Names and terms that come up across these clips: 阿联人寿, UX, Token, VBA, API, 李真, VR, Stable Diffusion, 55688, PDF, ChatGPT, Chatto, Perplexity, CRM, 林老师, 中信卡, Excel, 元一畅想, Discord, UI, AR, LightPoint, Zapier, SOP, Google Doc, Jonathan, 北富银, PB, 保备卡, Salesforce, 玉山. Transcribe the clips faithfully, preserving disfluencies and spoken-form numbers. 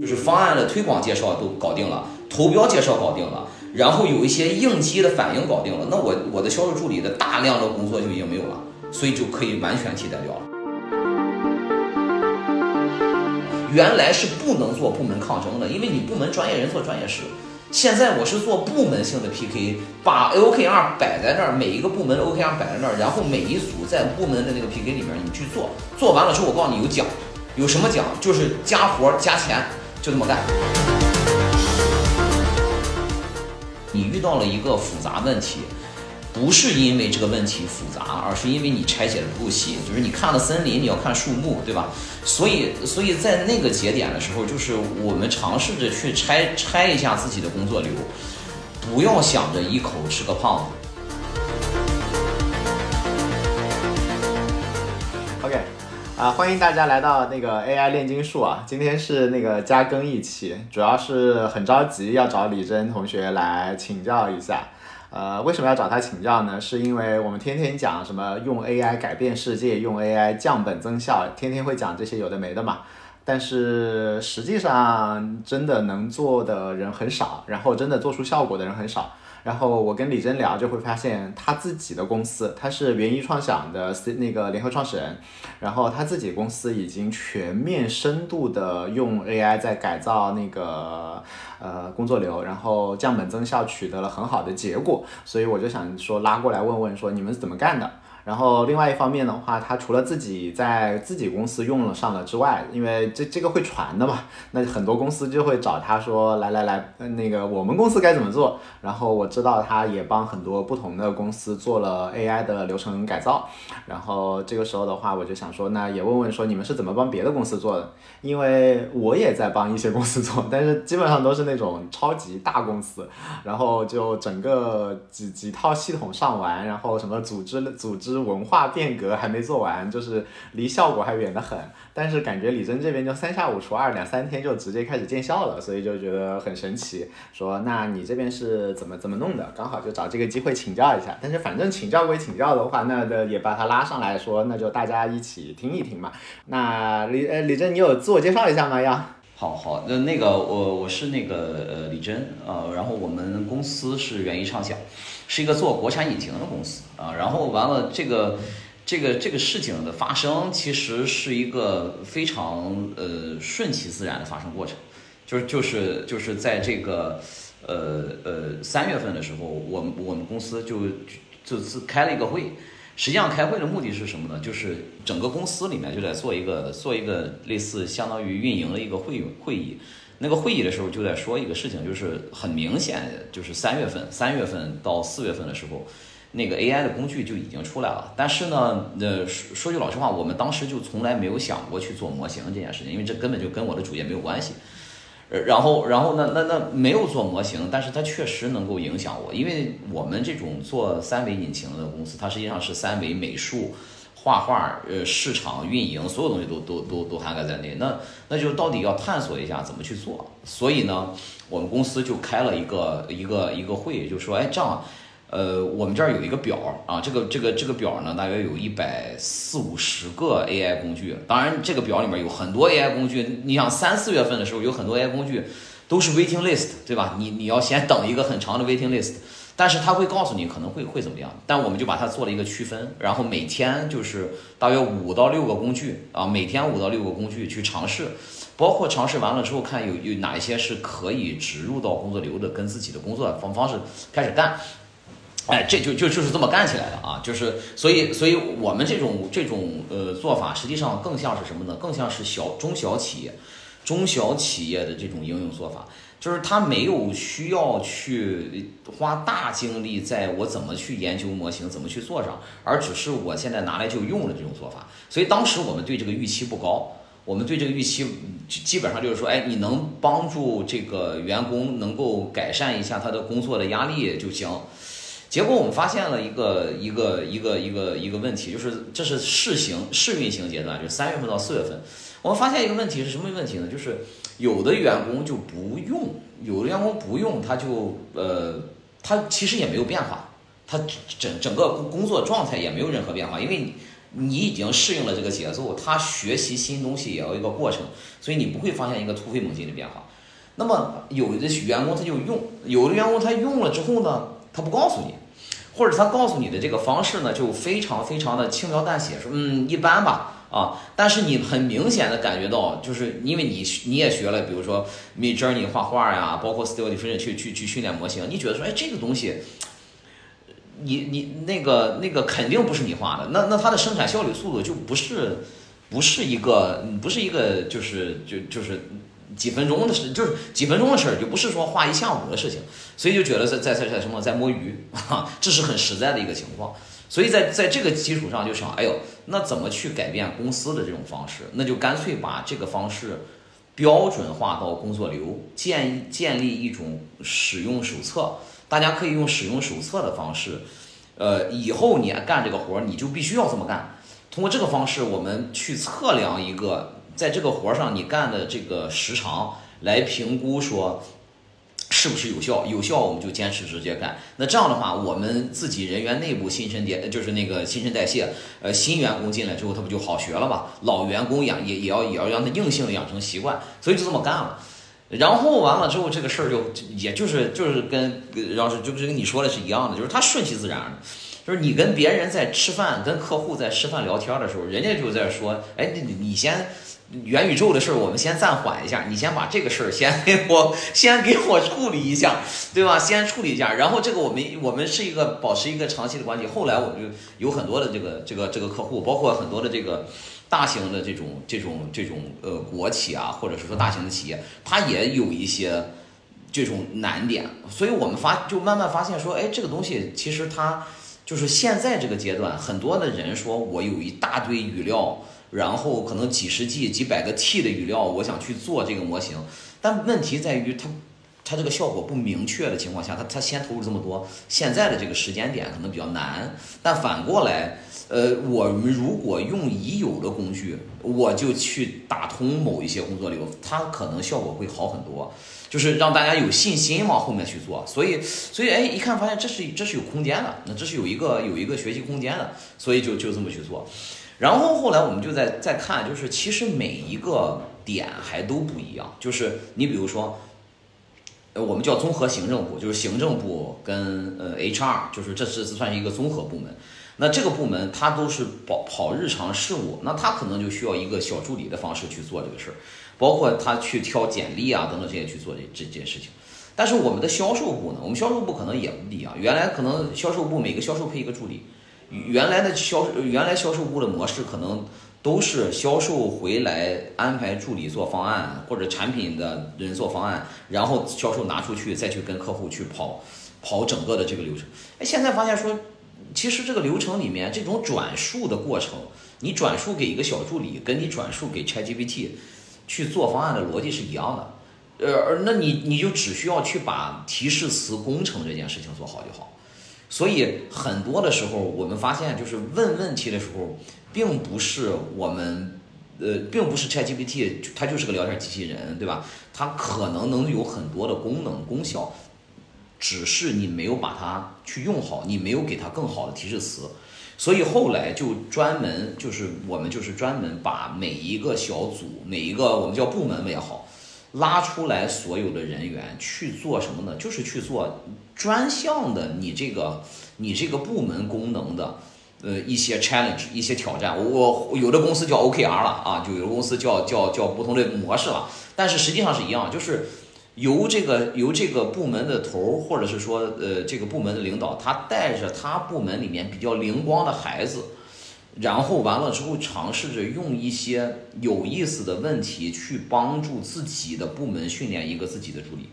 就是方案的推广介绍都搞定了，投标介绍搞定了，然后有一些应激的反应搞定了，那我我的销售助理的大量的工作就已经没有了，所以就可以完全替代掉了。原来是不能做部门抗争的，因为你部门专业人做专业事。现在我是做部门性的 P K， 把 O K R 摆在那儿，每一个部门的 O K R 摆在那儿，然后每一组在部门的那个 P K 里面你去做，做完了之后我告诉你有奖，有什么奖，就是加活加钱，就这么干。你遇到了一个复杂问题，不是因为这个问题复杂，而是因为你拆解的不够细。就是你看了森林，你要看树木，对吧？所以，所以在那个节点的时候，就是我们尝试着去拆拆一下自己的工作流，不要想着一口吃个胖子。OK， 啊，欢迎大家来到那个 A I 炼金术啊，今天是那个加更一期，主要是很着急要找李真同学来请教一下。呃，为什么要找他请教呢？是因为我们天天讲什么用 A I 改变世界，用 A I 降本增效，天天会讲这些有的没的嘛。但是实际上真的能做的人很少，然后真的做出效果的人很少。然后我跟李真聊就会发现，他自己的公司，他是元一创想的那个联合创始人，然后他自己公司已经全面深度的用 A I 在改造那个呃工作流，然后降本增效取得了很好的结果，所以我就想说拉过来问问说你们是怎么干的。然后另外一方面的话，他除了自己在自己公司用了上了之外，因为这这个会传的嘛，那很多公司就会找他说来来来，那个我们公司该怎么做。然后我知道他也帮很多不同的公司做了 A I 的流程改造。然后这个时候的话，我就想说，那也问问说你们是怎么帮别的公司做的，因为我也在帮一些公司做，但是基本上都是那种超级大公司，然后就整个几几套系统上完，然后什么组织组织文化变革还没做完，就是离效果还远得很。但是感觉李真这边就三下五除二，两三天就直接开始见效了，所以就觉得很神奇。说那你这边是怎么怎么弄的，刚好就找这个机会请教一下。但是反正请教归请教的话，那也把他拉上来说，那就大家一起听一听嘛。那李呃李真，你有自我介绍一下吗？要好好，那那个我我是那个呃李真啊、呃，然后我们公司是元一畅想，是一个做国产引擎的公司啊。然后完了这个这个这个事情的发生，其实是一个非常呃顺其自然的发生过程，就是就是就是在这个呃呃三月份的时候，我们我们公司就就是开了一个会。实际上开会的目的是什么呢？就是整个公司里面就在做一个做一个类似相当于运营的一个会会议。那个会议的时候就在说一个事情，就是很明显，就是三月份三月份到四月份的时候，那个 A I 的工具就已经出来了。但是呢，呃，说句老实话，我们当时就从来没有想过去做模型这件事情，因为这根本就跟我的主业没有关系。然后，然后呢，那那没有做模型，但是它确实能够影响我，因为我们这种做三维引擎的公司，它实际上是三维美术、画画、呃市场运营，所有东西都都都都涵盖在内。那那就到底要探索一下怎么去做。所以呢，我们公司就开了一个一个一个会，就说，哎，这样，呃，我们这儿有一个表啊，这个这个这个表呢，大约有一百四五十个 A I 工具。当然，这个表里面有很多 A I 工具。你想三四月份的时候，有很多 A I 工具都是 waiting list， 对吧？你你要先等一个很长的 waiting list， 但是它会告诉你可能会会怎么样。但我们就把它做了一个区分，然后每天就是大约五到六个工具啊，每天五到六个工具去尝试，包括尝试完了之后看有有哪一些是可以植入到工作流的，跟自己的工作方方式开始干。哎，这就就就是这么干起来的啊，就是所以所以我们这种这种呃做法，实际上更像是什么呢？更像是小中小企业，中小企业的这种应用做法，就是它没有需要去花大精力在我怎么去研究模型，怎么去做上，而只是我现在拿来就用的这种做法。所以当时我们对这个预期不高，我们对这个预期基本上就是说，哎，你能帮助这个员工能够改善一下他的工作的压力就行。结果我们发现了一个一个一个一个一个问题，就是这是试行试运行阶段，就是三月份到四月份，我们发现一个问题是什么问题呢？就是有的员工就不用，有的员工不用，他就呃，他其实也没有变化，他整整个工作状态也没有任何变化，因为你已经适应了这个节奏，他学习新东西也要一个过程，所以你不会发现一个突飞猛进的变化。那么有的员工他就用，有的员工他用了之后呢，他不告诉你，或者他告诉你的这个方式呢，就非常非常的轻描淡写，说嗯一般吧啊，但是你很明显的感觉到，就是因为你你也学了，比如说 Midjourney 画画呀，包括 Stable Diffusion 去去去训练模型，你觉得说哎这个东西。你你那个那个肯定不是你画的，那那它的生产效率速度就不是不是一个不是一个就是就就是几分钟的事，就是几分钟的事儿，就不是说画一下午的事情，所以就觉得在在在在什么在摸鱼啊，这是很实在的一个情况。所以在在这个基础上就想，哎呦，那怎么去改变公司的这种方式？那就干脆把这个方式标准化到工作流，建建立一种使用手册。大家可以用使用手册的方式，呃，以后你干这个活你就必须要这么干。通过这个方式，我们去测量一个在这个活上你干的这个时长，来评估说是不是有效。有效我们就坚持直接干。那这样的话，我们自己人员内部新陈代就是那个新陈代谢，呃，新员工进来之后他不就好学了吧？老员工养也也要也要让他硬性的养成习惯，所以就这么干了。然后完了之后，这个事儿就也就是就是跟然后就是跟你说的是一样的，就是它顺其自然的。就是你跟别人在吃饭，跟客户在吃饭聊天的时候，人家就在说，哎，你你先元宇宙的事儿，我们先暂缓一下，你先把这个事儿先给我先给我处理一下，对吧？先处理一下，然后这个我们我们是一个保持一个长期的关系。后来我们就有很多的这个这个这个客户，包括很多的这个。大型的这种这种这种呃国企啊，或者是说大型的企业，它也有一些这种难点，所以我们发就慢慢发现说，哎，这个东西其实它就是现在这个阶段，很多的人说我有一大堆语料，然后可能几十 G、几百个 T 的语料，我想去做这个模型，但问题在于它它这个效果不明确的情况下，它它先投入这么多，现在的这个时间点可能比较难，但反过来。呃，我们如果用已有的工具，我就去打通某一些工作流，它可能效果会好很多，就是让大家有信心往后面去做。所以，所以哎，一看发现这是这是有空间的，那这是有一个有一个学习空间的，所以就就这么去做。然后后来我们就在在看，就是其实每一个点还都不一样，就是你比如说。呃，我们叫综合行政部，就是行政部跟呃 H R， 就是这是算是一个综合部门。那这个部门它都是跑跑日常事务，那它可能就需要一个小助理的方式去做这个事儿，包括他去挑简历啊等等这些去做这这这些事情。但是我们的销售部呢，我们销售部可能也不一样，原来可能销售部每个销售配一个助理，原来的销原来销售部的模式可能。都是销售回来安排助理做方案，或者产品的人做方案，然后销售拿出去再去跟客户去跑跑整个的这个流程。哎，现在发现说，其实这个流程里面这种转述的过程，你转述给一个小助理，跟你转述给 ChatGPT 去做方案的逻辑是一样的。呃，那你你就只需要去把提示词工程这件事情做好就好。所以很多的时候，我们发现就是问问题的时候。并不是我们，呃，并不是 ChatGPT， 它就是个聊天机器人，对吧？它可能能有很多的功能功效，只是你没有把它去用好，你没有给它更好的提示词，所以后来就专门就是我们就是专门把每一个小组、每一个我们叫部门也好，拉出来所有的人员去做什么呢？就是去做专项的你这个你这个部门功能的。呃，一些 challenge， 一些挑战，我我有的公司叫 O K R 了啊，就有的公司叫叫叫不同的模式了，但是实际上是一样，就是由这个由这个部门的头，或者是说呃这个部门的领导，他带着他部门里面比较灵光的孩子，然后完了之后尝试着用一些有意思的问题去帮助自己的部门训练一个自己的助理。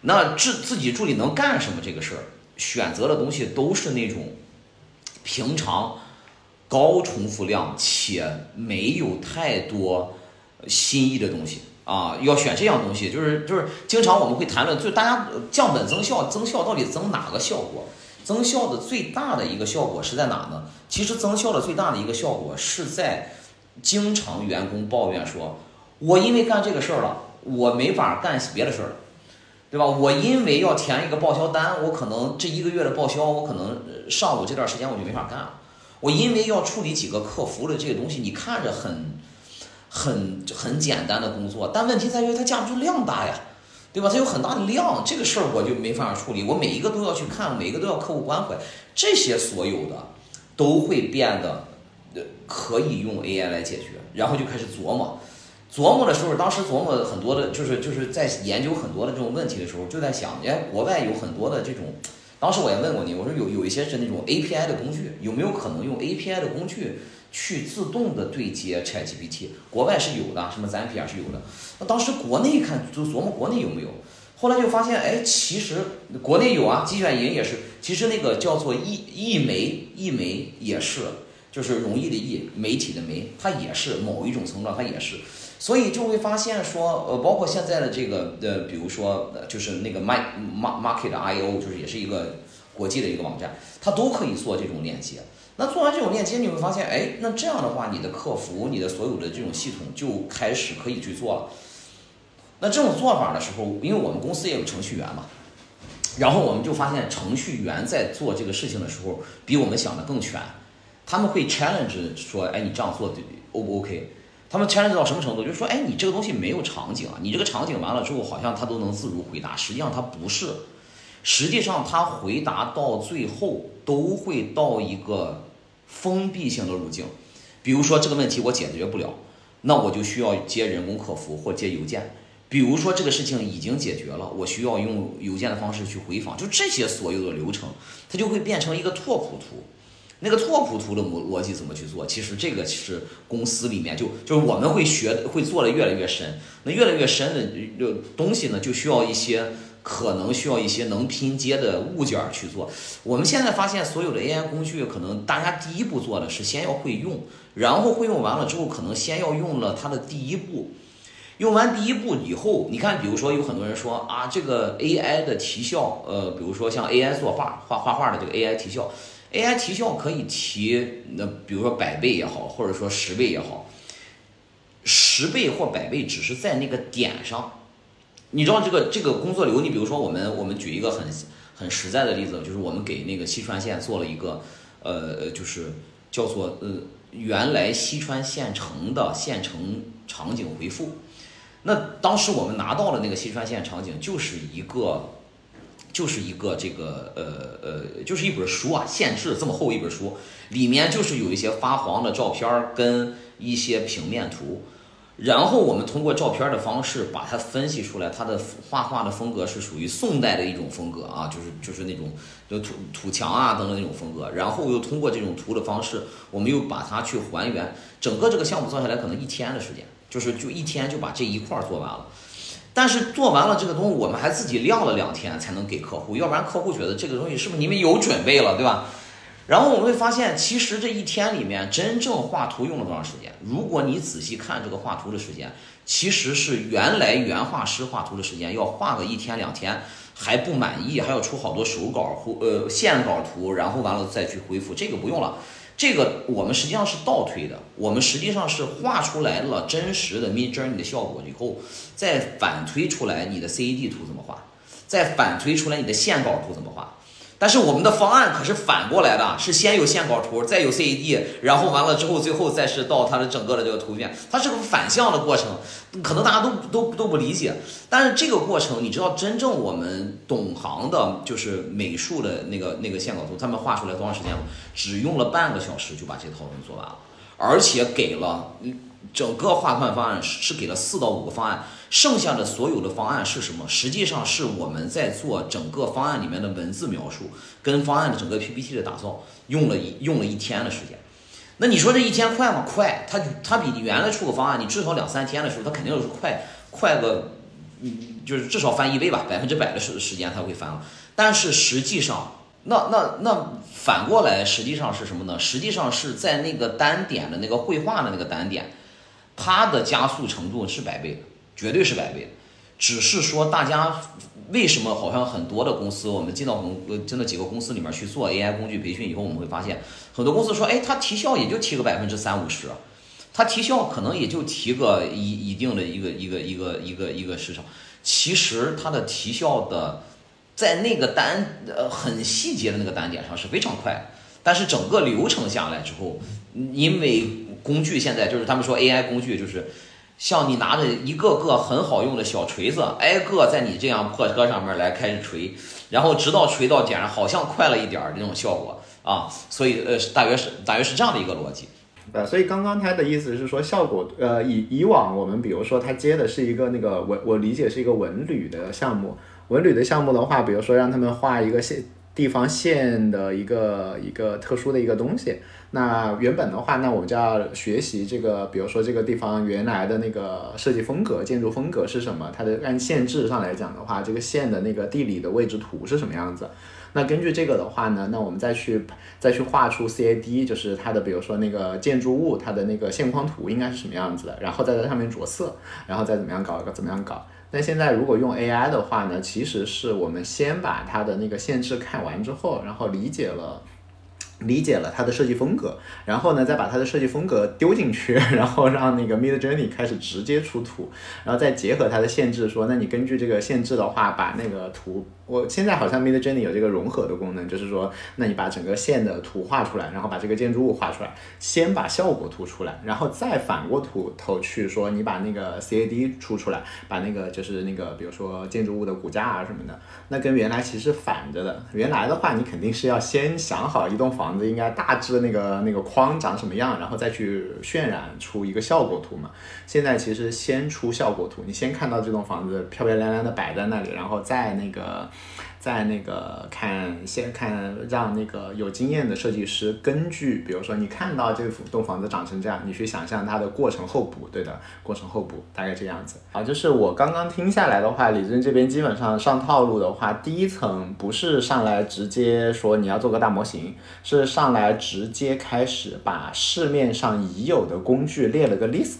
那自自己助理能干什么这个事儿，选择的东西都是那种。平常高重复量且没有太多新意的东西啊，要选这样东西，就是就是经常我们会谈论，就大家降本增效，增效到底增哪个效果？增效的最大的一个效果是在哪呢？其实增效的最大的一个效果是在经常员工抱怨说，我因为干这个事儿了，我没法干别的事儿了。对吧？我因为要填一个报销单，我可能这一个月的报销，我可能上午这段时间我就没法干了。我因为要处理几个客服的这个东西，你看着很很很简单的工作，但问题在于它架不住量大呀，对吧？它有很大的量，这个事儿我就没法处理，我每一个都要去看，每一个都要客户关怀，这些所有的都会变得可以用 A I 来解决。然后就开始琢磨，琢磨的时候，当时琢磨很多的，就是就是在研究很多的这种问题的时候，就在想，哎，国外有很多的这种，当时我也问过你，我说有有一些是那种 A P I 的工具，有没有可能用 A P I 的工具去自动的对接 ChatGPT， 国外是有的，什么 Zapier 是有的。那当时国内看就琢磨国内有没有，后来就发现，哎，其实国内有啊，鸡犬银也是，其实那个叫做易易媒，易媒也是，就是容易的易，媒体的媒，它也是某一种程度上它也是，所以就会发现说，呃，包括现在的这个，呃，比如说就是那个 market I O， 就是也是一个国际的一个网站，它都可以做这种链接。那做完这种链接，你会发现，哎，那这样的话，你的客服，你的所有的这种系统就开始可以去做了。那这种做法的时候，因为我们公司也有程序员嘛，然后我们就发现程序员在做这个事情的时候，比我们想的更全，他们会 challenge 说，哎，你这样做 O 不 OK？ 他们 challenge 到什么程度？就是说，哎，你这个东西没有场景啊，你这个场景完了之后，好像他都能自如回答，实际上他不是。实际上他回答到最后都会到一个封闭性的路径，比如说这个问题我解决不了，那我就需要接人工客服或接邮件，比如说这个事情已经解决了，我需要用邮件的方式去回访，就这些所有的流程它就会变成一个拓扑图。那个拓扑图的逻辑怎么去做？其实这个是公司里面就就是我们会学会做的越来越深，那越来越深的东西呢，就需要一些可能需要一些能拼接的物件去做。我们现在发现所有的 A I 工具，可能大家第一步做的是先要会用，然后会用完了之后，可能先要用了它的第一步，用完第一步以后，你看比如说有很多人说啊，这个 A I 的提效，呃，比如说像 A I 做画画画画的这个 A I 提效 A I 提效可以提，那比如说百倍也好，或者说十倍也好，十倍或百倍只是在那个点上。你知道这个这个工作流，你比如说我们我们举一个很很实在的例子，就是我们给那个西川县做了一个，呃，就是叫做呃原来西川县城的县城场景回复。那当时我们拿到了那个西川县场景，就是一个就是一个这个呃呃就是一本书啊，县志这么厚一本书，里面就是有一些发黄的照片跟一些平面图。然后我们通过照片的方式把它分析出来，它的画画的风格是属于宋代的一种风格啊，就是就是那种就土土墙啊等等那种风格。然后又通过这种图的方式，我们又把它去还原。整个这个项目做下来可能一天的时间，就是就一天就把这一块做完了。但是做完了这个东西，我们还自己晾了两天才能给客户，要不然客户觉得这个东西是不是你们有准备了，对吧？然后我们会发现，其实这一天里面真正画图用了多长时间？如果你仔细看这个画图的时间，其实是原来原画师画图的时间要画个一天两天还不满意，还要出好多手稿呃线稿图，然后完了再去恢复，这个不用了，这个我们实际上是倒推的，我们实际上是画出来了真实的 Midjourney 的效果以后，再反推出来你的 C A D 图怎么画，再反推出来你的线稿图怎么画。但是我们的方案可是反过来的，是先有线稿图，再有 C A D， 然后完了之后，最后再是到它的整个的这个图片，它是个反向的过程，可能大家都都都不理解。但是这个过程，你知道，真正我们懂行的，就是美术的那个那个线稿图，他们画出来多长时间了？只用了半个小时就把这套东西做完了，而且给了整个画框方案是给了四到五个方案。剩下的所有的方案是什么？实际上是我们在做整个方案里面的文字描述跟方案的整个 P P T 的打造，用了一用了一天的时间。那你说这一天快吗？快，它它比你原来出个方案，你至少两三天的时候，它肯定是快快个，就是至少翻一倍吧，百分之百的时时间它会翻了。但是实际上，那那那反过来，实际上是什么呢？实际上是在那个单点的那个绘画的那个单点，它的加速程度是百倍的。绝对是百倍的，只是说大家为什么好像很多的公司，我们进到真的几个公司里面去做 A I 工具培训以后，我们会发现很多公司说，哎，它提效也就提个百分之三五十，它提效可能也就提个一一定的一个一个一个一个一个市场。其实它的提效的在那个单呃很细节的那个单点上是非常快，但是整个流程下来之后，因为工具现在就是他们说 A I 工具就是像你拿着一个个很好用的小锤子，挨个在你这样破车上面来开始锤，然后直到锤到点上，好像快了一点这种效果啊，所以呃，大约是大约是这样的一个逻辑。对，所以刚刚他的意思是说，效果呃，以以往我们比如说他接的是一个那个文，我理解是一个文旅的项目，文旅的项目的话，比如说让他们画一个线地方线的一个一个特殊的一个东西，那原本的话，那我们就要学习这个，比如说这个地方原来的那个设计风格、建筑风格是什么，它的按县制上来讲的话，这个县的那个地理的位置图是什么样子。那根据这个的话呢，那我们再去再去画出 C A D， 就是它的比如说那个建筑物它的那个线框图应该是什么样子的，然后再在上面着色，然后再怎么样搞一个怎么样搞。但现在如果用 A I 的话呢，其实是我们先把它的那个限制看完之后，然后理解了理解了它的设计风格，然后呢再把它的设计风格丢进去，然后让那个 Midjourney 开始直接出图，然后再结合它的限制说，那你根据这个限制的话，把那个图，我现在好像 Midjourney 有这个融合的功能，就是说那你把整个线的图画出来，然后把这个建筑物画出来，先把效果图出来，然后再反过图头去说你把那个 C A D 出出来，把那个就是那个比如说建筑物的骨架啊什么的，那跟原来其实反着的。原来的话你肯定是要先想好一栋房应该大致那个那个框长什么样，然后再去渲染出一个效果图嘛。现在其实先出效果图，你先看到这栋房子漂漂亮亮的摆在那里，然后再那个再那个看先看让那个有经验的设计师根据，比如说你看到这栋房子长成这样，你去想象它的过程后补，对的，过程后补大概这样子啊。就是我刚刚听下来的话，李真这边基本上上套路的话，第一层不是上来直接说你要做个大模型，是上来直接开始把市面上已有的工具列了个 list，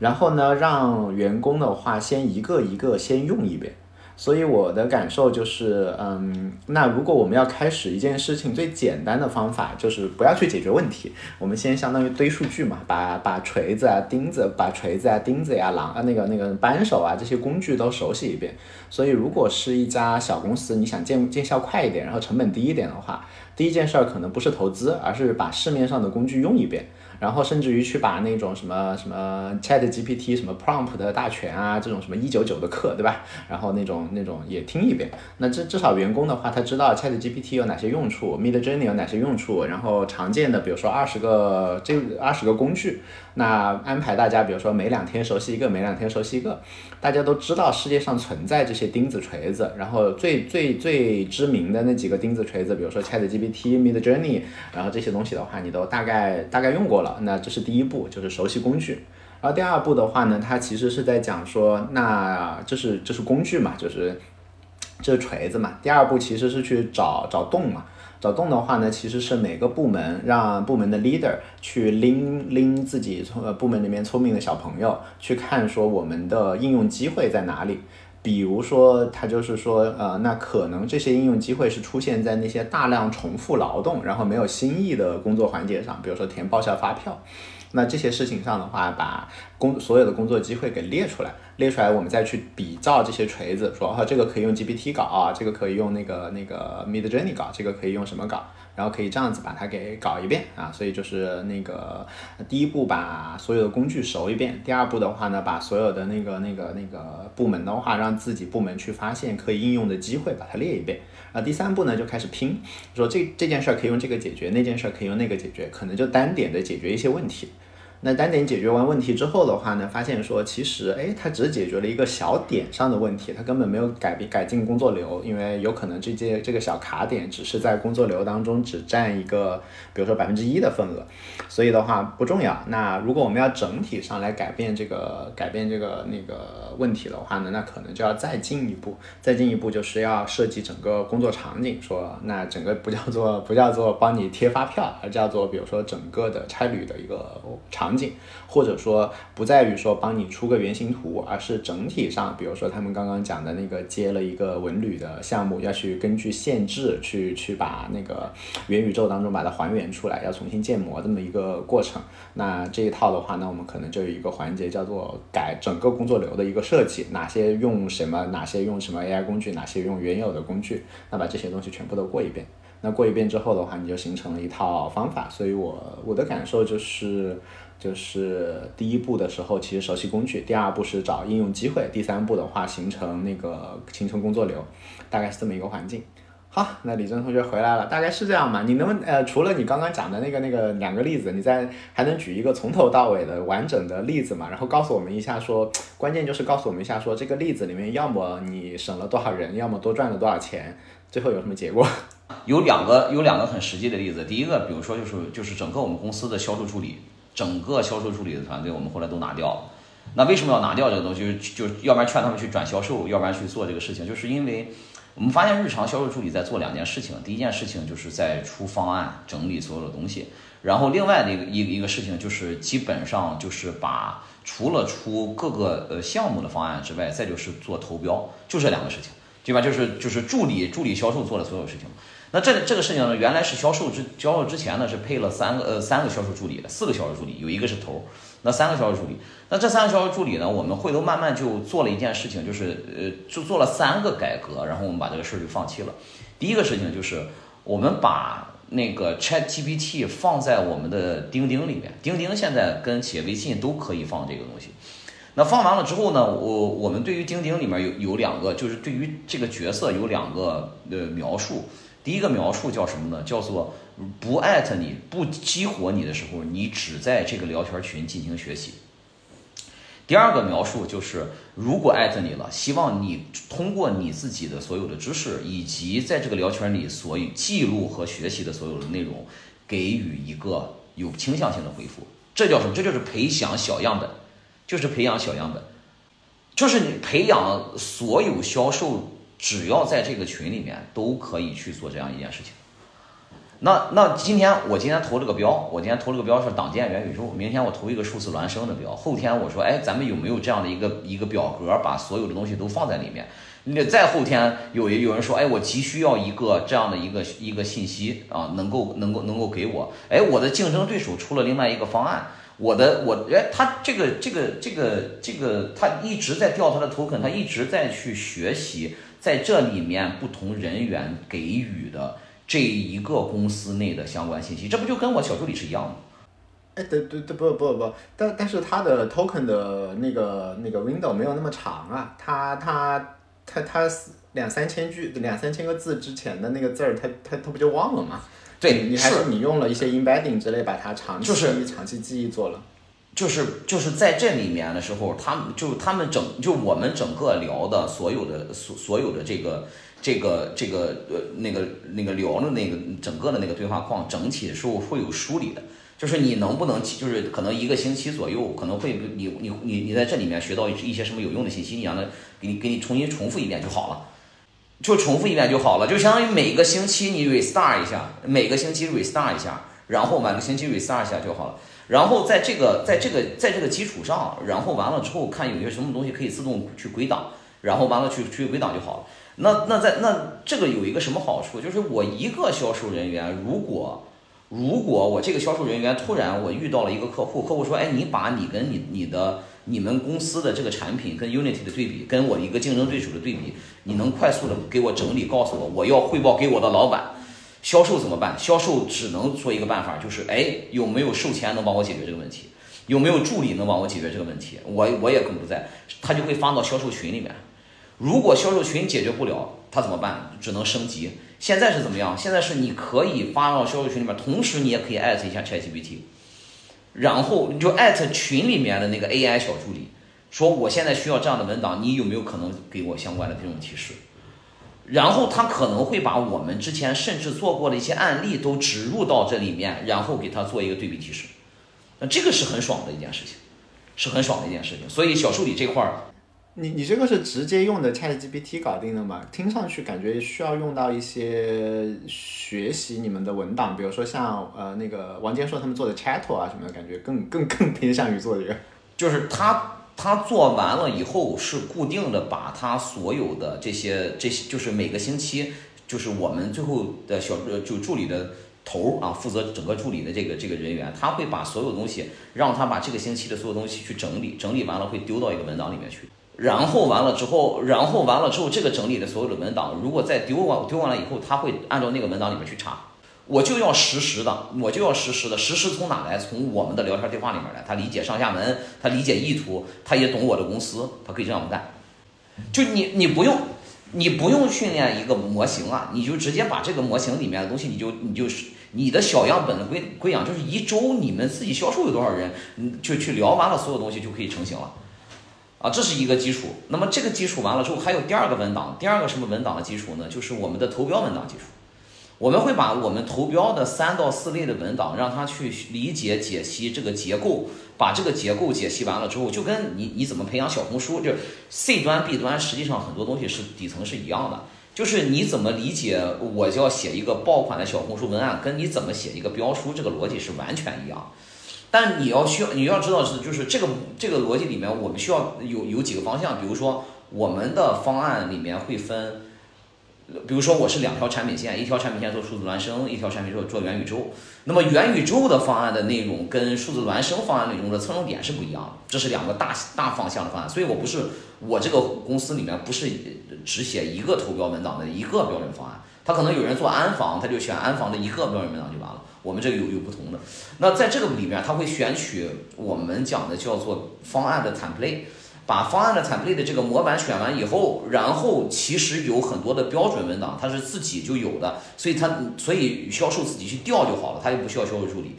然后呢让员工的话先一个一个先用一遍。所以我的感受就是嗯，那如果我们要开始一件事情，最简单的方法就是不要去解决问题，我们先相当于堆数据嘛，把把锤子啊钉子把锤子啊钉子呀、啊、狼啊那个那个扳手啊这些工具都熟悉一遍。所以如果是一家小公司，你想见见效快一点，然后成本低一点的话，第一件事儿可能不是投资，而是把市面上的工具用一遍，然后甚至于去把那种什么什么 ChatGPT 什么 Prompt 的大全啊，这种什么一九九的课，对吧？然后那种那种也听一遍。那至至少员工的话，他知道 ChatGPT 有哪些用处 ，Midjourney 有哪些用处，然后常见的比如说二十个这二十个工具，那安排大家比如说每两天熟悉一个，每两天熟悉一个，大家都知道世界上存在这些钉子锤子，然后最最最知名的那几个钉子锤子，比如说 ChatGPT。P P T、Midjourney， 然后这些东西的话，你都大概大概用过了，那这是第一步，就是熟悉工具。然后第二步的话呢，它其实是在讲说，那这是这是工具嘛，就是这是锤子嘛。第二步其实是去找找洞嘛。找洞的话呢，其实是每个部门让部门的 leader 去拎拎自己从部门里面聪明的小朋友去看说我们的应用机会在哪里。比如说他就是说呃，那可能这些应用机会是出现在那些大量重复劳动然后没有新意的工作环节上，比如说填报销发票，那这些事情上的话，把工所有的工作机会给列出来，列出来我们再去比照这些锤子说、哦、这个可以用 G P T 搞啊，这个可以用那个那个 Midjourney 搞，这个可以用什么搞，然后可以这样子把它给搞一遍啊。所以就是那个第一步把所有的工具熟一遍，第二步的话呢，把所有的那个那个那个部门的话，让自己部门去发现可以应用的机会，把它列一遍啊。第三步呢就开始拼，说这这件事可以用这个解决，那件事可以用那个解决，可能就单点的解决一些问题。那单点解决完问题之后的话呢，发现说其实哎，它只解决了一个小点上的问题，它根本没有改变改进工作流，因为有可能这些这个小卡点只是在工作流当中只占一个，比如说百分之一的份额，所以的话不重要。那如果我们要整体上来改变这个改变这个那个问题的话呢，那可能就要再进一步，再进一步就是要设计整个工作场景，说那整个不叫做不叫做帮你贴发票，而叫做比如说整个的差旅的一个场景。或者说不在于说帮你出个原型图，而是整体上，比如说他们刚刚讲的那个接了一个文旅的项目，要去根据限制去去把那个元宇宙当中把它还原出来，要重新建模这么一个过程。那这一套的话呢，我们可能就有一个环节叫做改整个工作流的一个设计，哪些用什么，哪些用什么 A I 工具，哪些用原有的工具，那把这些东西全部都过一遍。那过一遍之后的话，你就形成了一套方法。所以我我的感受就是就是第一步的时候其实熟悉工具，第二步是找应用机会，第三步的话形成那个形成工作流，大概是这么一个环境。好，那李真同学回来了，大概是这样嘛？你能不能呃，除了你刚刚讲的那个那个两个例子，你再还能举一个从头到尾的完整的例子嘛？然后告诉我们一下说，关键就是告诉我们一下说，这个例子里面要么你省了多少人，要么多赚了多少钱，最后有什么结果？有两个有两个很实际的例子，第一个比如说就是就是整个我们公司的销售助理，整个销售助理的团队我们后来都拿掉了。那为什么要拿掉这个东西？就就要不然劝他们去转销售，要不然去做这个事情，就是因为我们发现日常销售助理在做两件事情，第一件事情就是在出方案，整理所有的东西，然后另外的一个一个一个事情就是基本上就是把除了出各个呃项目的方案之外，再就是做投标，就这两个事情，对吧？就是就是助理助理销售做的所有事情。那这这个事情呢，原来是销售之销售之前呢是配了三个呃三个销售助理的，四个销售助理有一个是头，那三个销售助理，那这三个销售助理呢，我们回头慢慢就做了一件事情，就是呃就做了三个改革，然后我们把这个事儿就放弃了。第一个事情就是我们把那个 ChatGPT 放在我们的钉钉里面，钉钉现在跟企业微信都可以放这个东西。那放完了之后呢，我我们对于钉钉里面有有两个，就是对于这个角色有两个呃描述。第一个描述叫什么呢？叫做不艾特你不激活你的时候，你只在这个聊天群进行学习。第二个描述就是如果艾特你了，希望你通过你自己的所有的知识以及在这个聊天里所有记录和学习的所有的内容，给予一个有倾向性的回复。这叫什么？这就是培养小样本，就是培养小样本，就是你培养所有销售，只要在这个群里面都可以去做这样一件事情。那那今天我今天投这个标，我今天投这个标是党建元宇宙，明天我投一个数字孪生的标，后天我说哎咱们有没有这样的一个一个表格，把所有的东西都放在里面。那再后天有有人说哎我急需要一个这样的一个一个信息啊，能够能够能够给我，哎我的竞争对手出了另外一个方案，我的我哎，他这个这个这个这个他一直在调他的 token， 他一直在去学习在这里面不同人员给予的这一个公司内的相关信息，这不就跟我小助理是一样吗？哎，对对对，不不不，但但是他的 token 的那个那个 window 没有那么长啊，他他他他两三千句两三千个字之前的那个字儿，他他他不就忘了吗？对，你还是你用了一些 embedding 之类，把它长期、就是、长期记忆做了。就是就是在这里面的时候，他们就他们整就我们整个聊的所有的所所有的这个这个这个呃那个那个聊的那个整个的那个对话框，整体的时候会有梳理的，就是你能不能就是可能一个星期左右，可能会你你你你在这里面学到一些什么有用的信息，你让他给你给你重新重复一遍就好了，就重复一遍就好了，就相当于每个星期你 restart 一下，每个星期 restart 一下，然后每个星期 restart 一下就好了。然后在这个在这个在这个基础上，然后完了之后看有些什么东西可以自动去归档，然后完了去去归档就好了。那那在那这个有一个什么好处，就是我一个销售人员，如果如果我这个销售人员突然我遇到了一个客户，客户说哎你把你跟你你的你们公司的这个产品跟 Unity 的对比，跟我一个竞争对手的对比，你能快速的给我整理告诉我，我要汇报给我的老板。销售怎么办？销售只能做一个办法，就是哎，有没有售前能帮我解决这个问题？有没有助理能帮我解决这个问题？我我也跟不在，他就会发到销售群里面。如果销售群解决不了，他怎么办？只能升级。现在是怎么样？现在是你可以发到销售群里面，同时你也可以艾特一下 ChatGPT， 然后你就艾特群里面的那个 A I 小助理，说我现在需要这样的文档，你有没有可能给我相关的这种提示？然后他可能会把我们之前甚至做过的一些案例都植入到这里面，然后给他做一个对比提示，那这个是很爽的一件事情，是很爽的一件事情。所以小助理这块儿，你你这个是直接用的 ChatGPT 搞定的吗？听上去感觉需要用到一些学习你们的文档，比如说像呃那个王坚硕他们做的 Chatto 啊什么的，感觉更更更偏向于做这个，就是他。他做完了以后是固定的，把他所有的这些这些就是每个星期就是我们最后的小就助理的头啊，负责整个助理的这个这个人员，他会把所有东西让他把这个星期的所有东西去整理，整理完了会丢到一个文档里面去。然后完了之后，然后完了之后，这个整理的所有的文档，如果再丢完丢完了以后，他会按照那个文档里面去查。我就要实时的，我就要实时的，实时从哪来？从我们的聊天对话里面来。他理解上下文，他理解意图，他也懂我的公司，他可以这样干。就你，你不用，你不用训练一个模型啊，你就直接把这个模型里面的东西，你就你就你的小样本归归养，就是一周你们自己销售有多少人，就去聊完了所有东西就可以成型了。啊，这是一个基础。那么这个基础完了之后，还有第二个文档，第二个什么文档的基础呢？就是我们的投标文档基础。我们会把我们投标的三到四类的文档，让他去理解解析这个结构，把这个结构解析完了之后，就跟你你怎么培养小红书，就是 C 端 B 端，实际上很多东西是底层是一样的，就是你怎么理解我要写一个爆款的小红书文案，跟你怎么写一个标书这个逻辑是完全一样。但你要需要你要知道是就是这个这个逻辑里面，我们需要有有几个方向，比如说我们的方案里面会分。比如说我是两条产品线，一条产品线做数字孪生，一条产品线做元宇宙。那么元宇宙的方案的内容跟数字孪生方案内容的侧重点是不一样的，这是两个大大方向的方案。所以我不是我这个公司里面不是只写一个投标文档的一个标准方案，他可能有人做安防，他就选安防的一个标准文档就完了。我们这个有有不同的。那在这个里面，他会选取我们讲的叫做方案的 template。把方案的 template 的这个模板选完以后，然后其实有很多的标准文档，它是自己就有的，所以它所以销售自己去调就好了，它也不需要销售助理。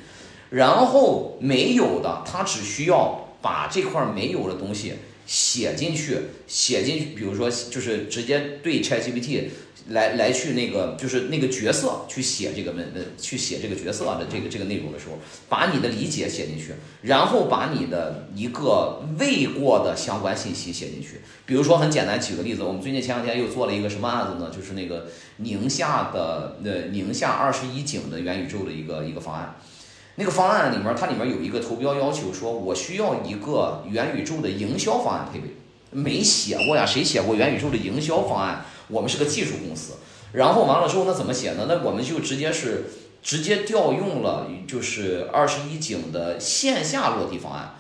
然后没有的，它只需要把这块没有的东西写进去，写进去，比如说就是直接对 ChatGPT 来来去那个就是那个角色去写这个文文去写这个角色的这个这个内容的时候，把你的理解写进去，然后把你的一个未过的相关信息写进去。比如说很简单，举个例子，我们最近前两天又做了一个什么案子呢？就是那个宁夏的呃宁夏二十一景的元宇宙的一个一个方案。那个方案里面，它里面有一个投标要求，说我需要一个元宇宙的营销方案配备，没写过呀，谁写过元宇宙的营销方案？我们是个技术公司。然后完了之后，那怎么写呢？那我们就直接是直接调用了，就是二十一景的线下落地方案，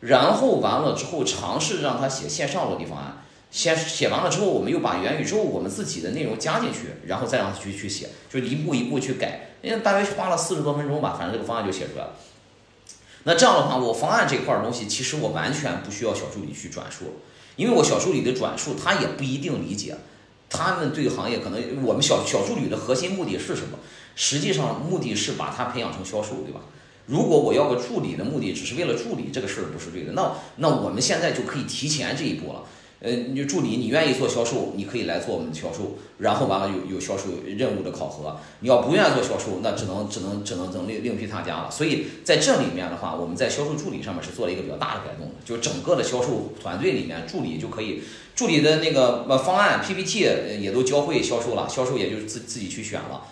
然后完了之后尝试让他写线上落地方案。先写完了之后，我们又把元宇宙我们自己的内容加进去，然后再让他去去写，就一步一步去改，因为大约花了四十多分钟吧，反正这个方案就写出来了。那这样的话，我方案这块东西，其实我完全不需要小助理去转述，因为我小助理的转述他也不一定理解，他们对行业可能我们小小助理的核心目的是什么？实际上目的是把他培养成销售，对吧？如果我要个助理的目的只是为了助理，这个事儿不是对的。那那我们现在就可以提前这一步了。呃，你助理，你愿意做销售，你可以来做我们的销售，然后完了有有销售任务的考核。你要不愿意做销售，那只能只能只能能另另辟他家了。所以在这里面的话，我们在销售助理上面是做了一个比较大的改动的，就整个的销售团队里面，助理就可以，助理的那个方案 P P T 也都教会销售了，销售也就是自自己去选了。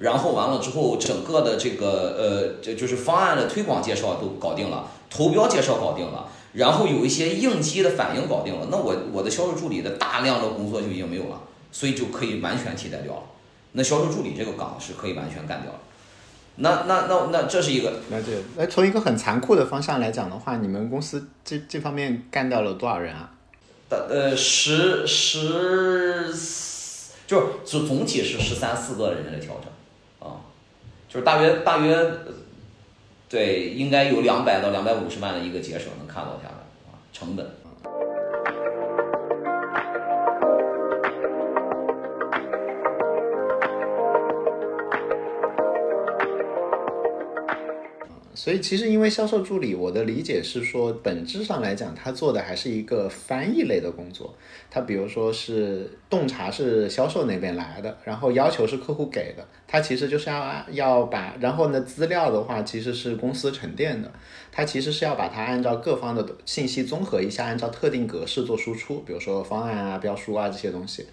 然后完了之后，整个的这个呃，就是方案的推广介绍都搞定了，投标介绍搞定了。然后有一些应激的反应搞定了，那我我的销售助理的大量的工作就已经没有了，所以就可以完全替代掉了。那销售助理这个岗是可以完全干掉了。那那那那这是一个了解。那从一个很残酷的方向来讲的话，你们公司这这方面干掉了多少人啊？呃，十十，就是总总体是十三四个人的调整啊，就是大约大约。对，应该有两百到两百五十万的一个节省能看到下来啊，成本。所以其实因为销售助理，我的理解是说，本质上来讲，他做的还是一个翻译类的工作。他比如说是洞察是销售那边来的，然后要求是客户给的，他其实就是要要把，然后呢资料的话其实是公司沉淀的，他其实是要把它按照各方的信息综合一下，按照特定格式做输出，比如说方案啊、标书啊这些东西。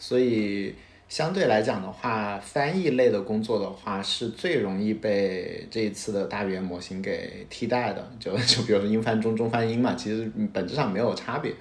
所以相对来讲的话，翻译类的工作的话是最容易被这一次的大语言模型给替代的，就就比如说英翻中、中翻英嘛，其实本质上没有差别。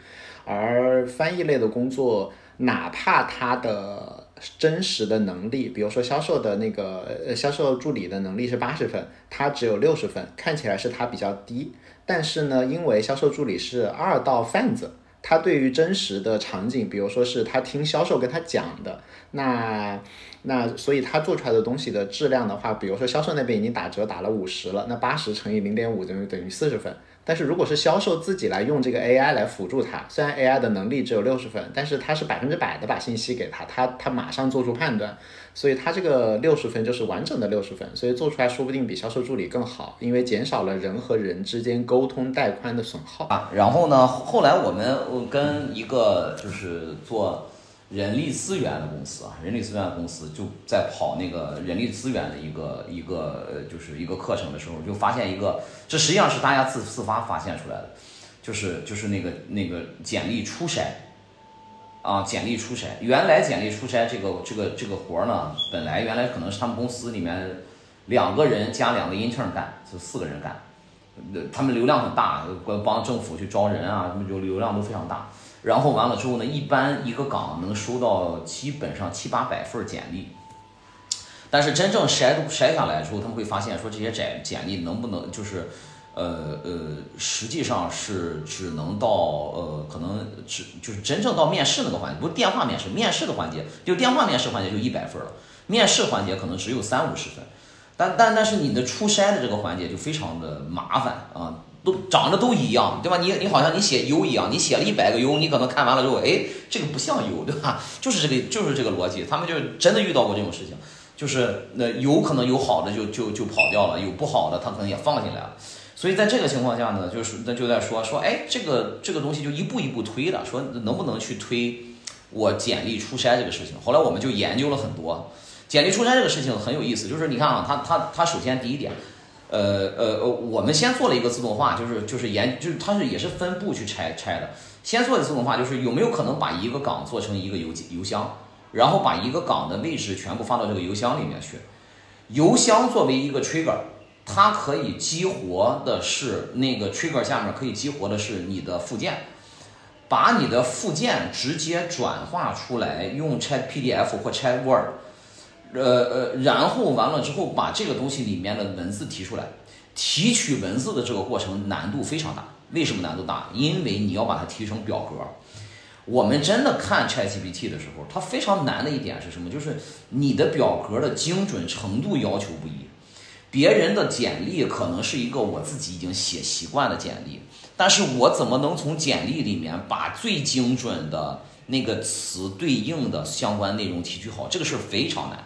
而翻译类的工作，哪怕它的真实的能力，比如说销售的那个销售助理的能力是八十分，它只有六十分，看起来是它比较低，但是呢，因为销售助理是二道贩子。他对于真实的场景，比如说是他听销售跟他讲的，那那所以他做出来的东西的质量的话，比如说销售那边已经打折打了五十了，那八十乘以零点五等于等于四十分。但是如果是销售自己来用这个 A I 来辅助他，虽然 A I 的能力只有六十分，但是他是百分之百的把信息给他，他他马上做出判断，所以他这个六十分就是完整的六十分，所以做出来说不定比销售助理更好，因为减少了人和人之间沟通带宽的损耗啊。然后呢，后来我们我跟一个就是做人力资源的公司啊，人力资源的公司就在跑那个人力资源的一个一个就是一个课程的时候，就发现一个，这实际上是大家自自发发现出来的，就是就是那个那个简历初筛啊，简历初筛。原来简历初筛这个这个这个活呢，本来原来可能是他们公司里面两个人加两个 intern 干，就四个人干，他们流量很大，帮政府去招人啊，他们就流量都非常大。然后完了之后呢，一般一个岗能收到基本上七八百份简历，但是真正筛筛下来之后，他们会发现说这些简简历能不能就是，呃呃，实际上是只能到呃可能只就是真正到面试那个环节，不是电话面试，面试的环节就电话面试环节就一百分了，面试环节可能只有三五十分，但但但是你的初筛的这个环节就非常的麻烦啊。都长得都一样，对吧？你你好像你写 U 一样，你写了一百个 U， 你可能看完了之后，哎，这个不像 U， 对吧？就是这个就是这个逻辑，他们就真的遇到过这种事情，就是那、呃、有可能有好的就就就跑掉了，有不好的他可能也放进来了。所以在这个情况下呢，就是那就在说说，哎，这个这个东西就一步一步推了，说能不能去推我简历初筛这个事情。后来我们就研究了很多，简历初筛这个事情很有意思，就是你看啊，他他他首先第一点。呃呃我们先做了一个自动化，就是就是研就是它是也是分步去拆拆的。先做的自动化就是有没有可能把一个岗做成一个邮邮箱，然后把一个岗的位置全部放到这个邮箱里面去。邮箱作为一个 trigger， 它可以激活的是那个 trigger 下面可以激活的是你的附件，把你的附件直接转化出来，用拆 P D F 或拆 Word。呃呃，然后完了之后，把这个东西里面的文字提出来，提取文字的这个过程难度非常大。为什么难度大？因为你要把它提成表格。我们真的看 ChatGPT 的时候，它非常难的一点是什么？就是你的表格的精准程度要求不一。别人的简历可能是一个我自己已经写习惯的简历，但是我怎么能从简历里面把最精准的那个词对应的相关内容提取好？这个事非常难。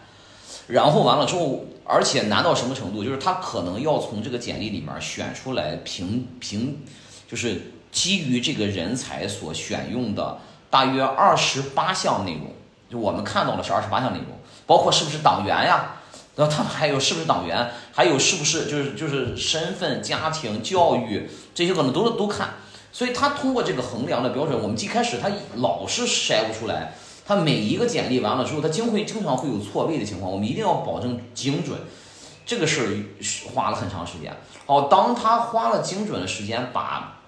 然后完了之后，而且难到什么程度？就是他可能要从这个简历里面选出来评评，就是基于这个人才所选用的大约二十八项内容，就我们看到的是二十八项内容，包括是不是党员呀，然后他们还有是不是党员，还有是不是就是就是身份、家庭、教育这些可能都都看。所以他通过这个衡量的标准，我们一开始他老是筛不出来。他每一个简历完了之后，他经会经常会有错位的情况，我们一定要保证精准，这个事花了很长时间。好，当他花了精准的时间，把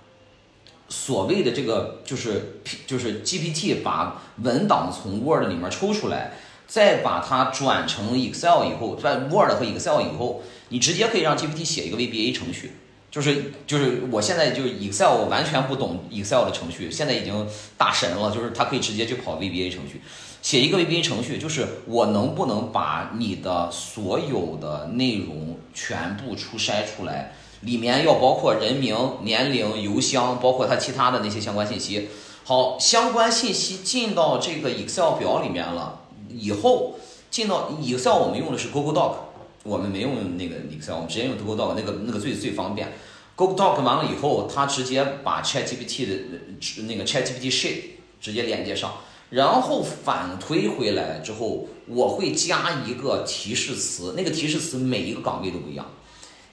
所谓的这个就是就是 G P T 把文档从 Word 里面抽出来，再把它转成 Excel 以后，在 Word 和 Excel 以后，你直接可以让 G P T 写一个 V B A 程序。就是就是我现在就 Excel 我完全不懂 Excel 的程序，现在已经大神了，就是它可以直接就跑 V B A 程序，写一个 V B A 程序，就是我能不能把你的所有的内容全部初筛出来，里面要包括人名、年龄、邮箱，包括它其他的那些相关信息。好，相关信息进到这个 Excel 表里面了以后，进到 Excel 我们用的是 Google Doc。我们没用那个 Excel， 我们直接用 Google Doc， 那个那个最最方便。Google Doc 完了以后，它直接把 ChatGPT 的那个 ChatGPT Sheet 直接连接上，然后反推回来之后，我会加一个提示词，那个提示词每一个岗位都不一样，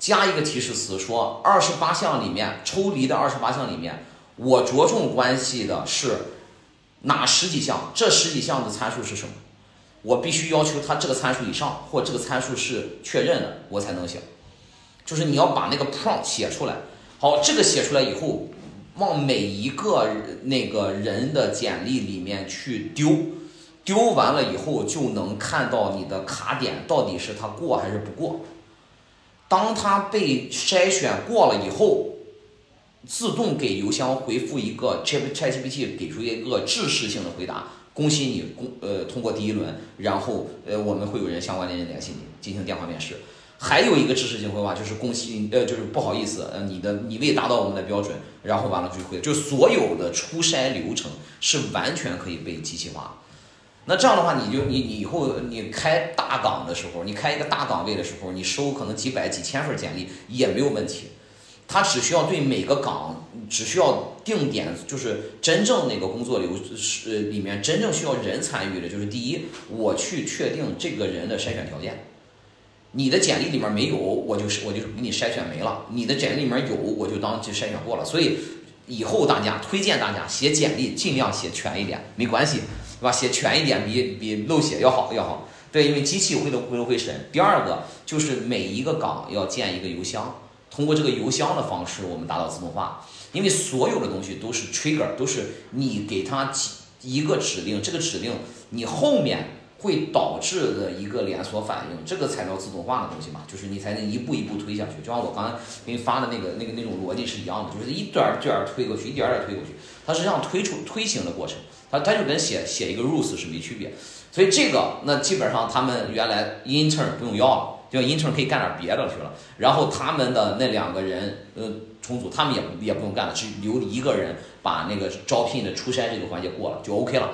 加一个提示词说二十八项里面抽离的二十八项里面，我着重关系的是哪十几项？这十几项的参数是什么？我必须要求它这个参数以上，或这个参数是确认的，我才能写。就是你要把那个 prompt 写出来。好，这个写出来以后，往每一个那个人的简历里面去丢，丢完了以后就能看到你的卡点到底是它过还是不过。当它被筛选过了以后，自动给邮箱回复一个 ChatGPT 给出一个指示性的回答，恭喜你公呃通过第一轮，然后呃我们会有人相关的人联系你进行电话面试。还有一个指示性回话就是恭喜呃就是不好意思呃你的你未达到我们的标准，然后完了就回，就所有的初筛流程是完全可以被机器化。那这样的话你就你你以后你开大岗的时候，你开一个大岗位的时候，你收可能几百几千份简历也没有问题。他只需要对每个岗只需要定点，就是真正那个工作流是里面真正需要人参与的，就是第一我去确定这个人的筛选条件，你的简历里面没有我就是我就是给你筛选没了，你的简历里面有我就当就筛选过了。所以以后大家推荐大家写简历尽量写全一点，没关系对吧，写全一点比比漏写要好要好，对，因为机器会都会都会审。第二个就是每一个岗要建一个邮箱，通过这个邮箱的方式，我们达到自动化。因为所有的东西都是 trigger， 都是你给它一个指令，这个指令你后面会导致的一个连锁反应，这个才叫自动化的东西嘛，就是你才能一步一步推下去。就像我刚才给你发的那个那个那种逻辑是一样的，就是一点儿点儿推过去，一点点推过去，它实际上推出推行的过程，它它就跟写写一个 rules 是没区别。所以这个那基本上他们原来 intern 不用要了。就 intern 可以干点别的去了，然后他们的那两个人，呃，重组，他们也也不用干了，只留一个人把那个招聘的初筛这个环节过了，就 OK 了，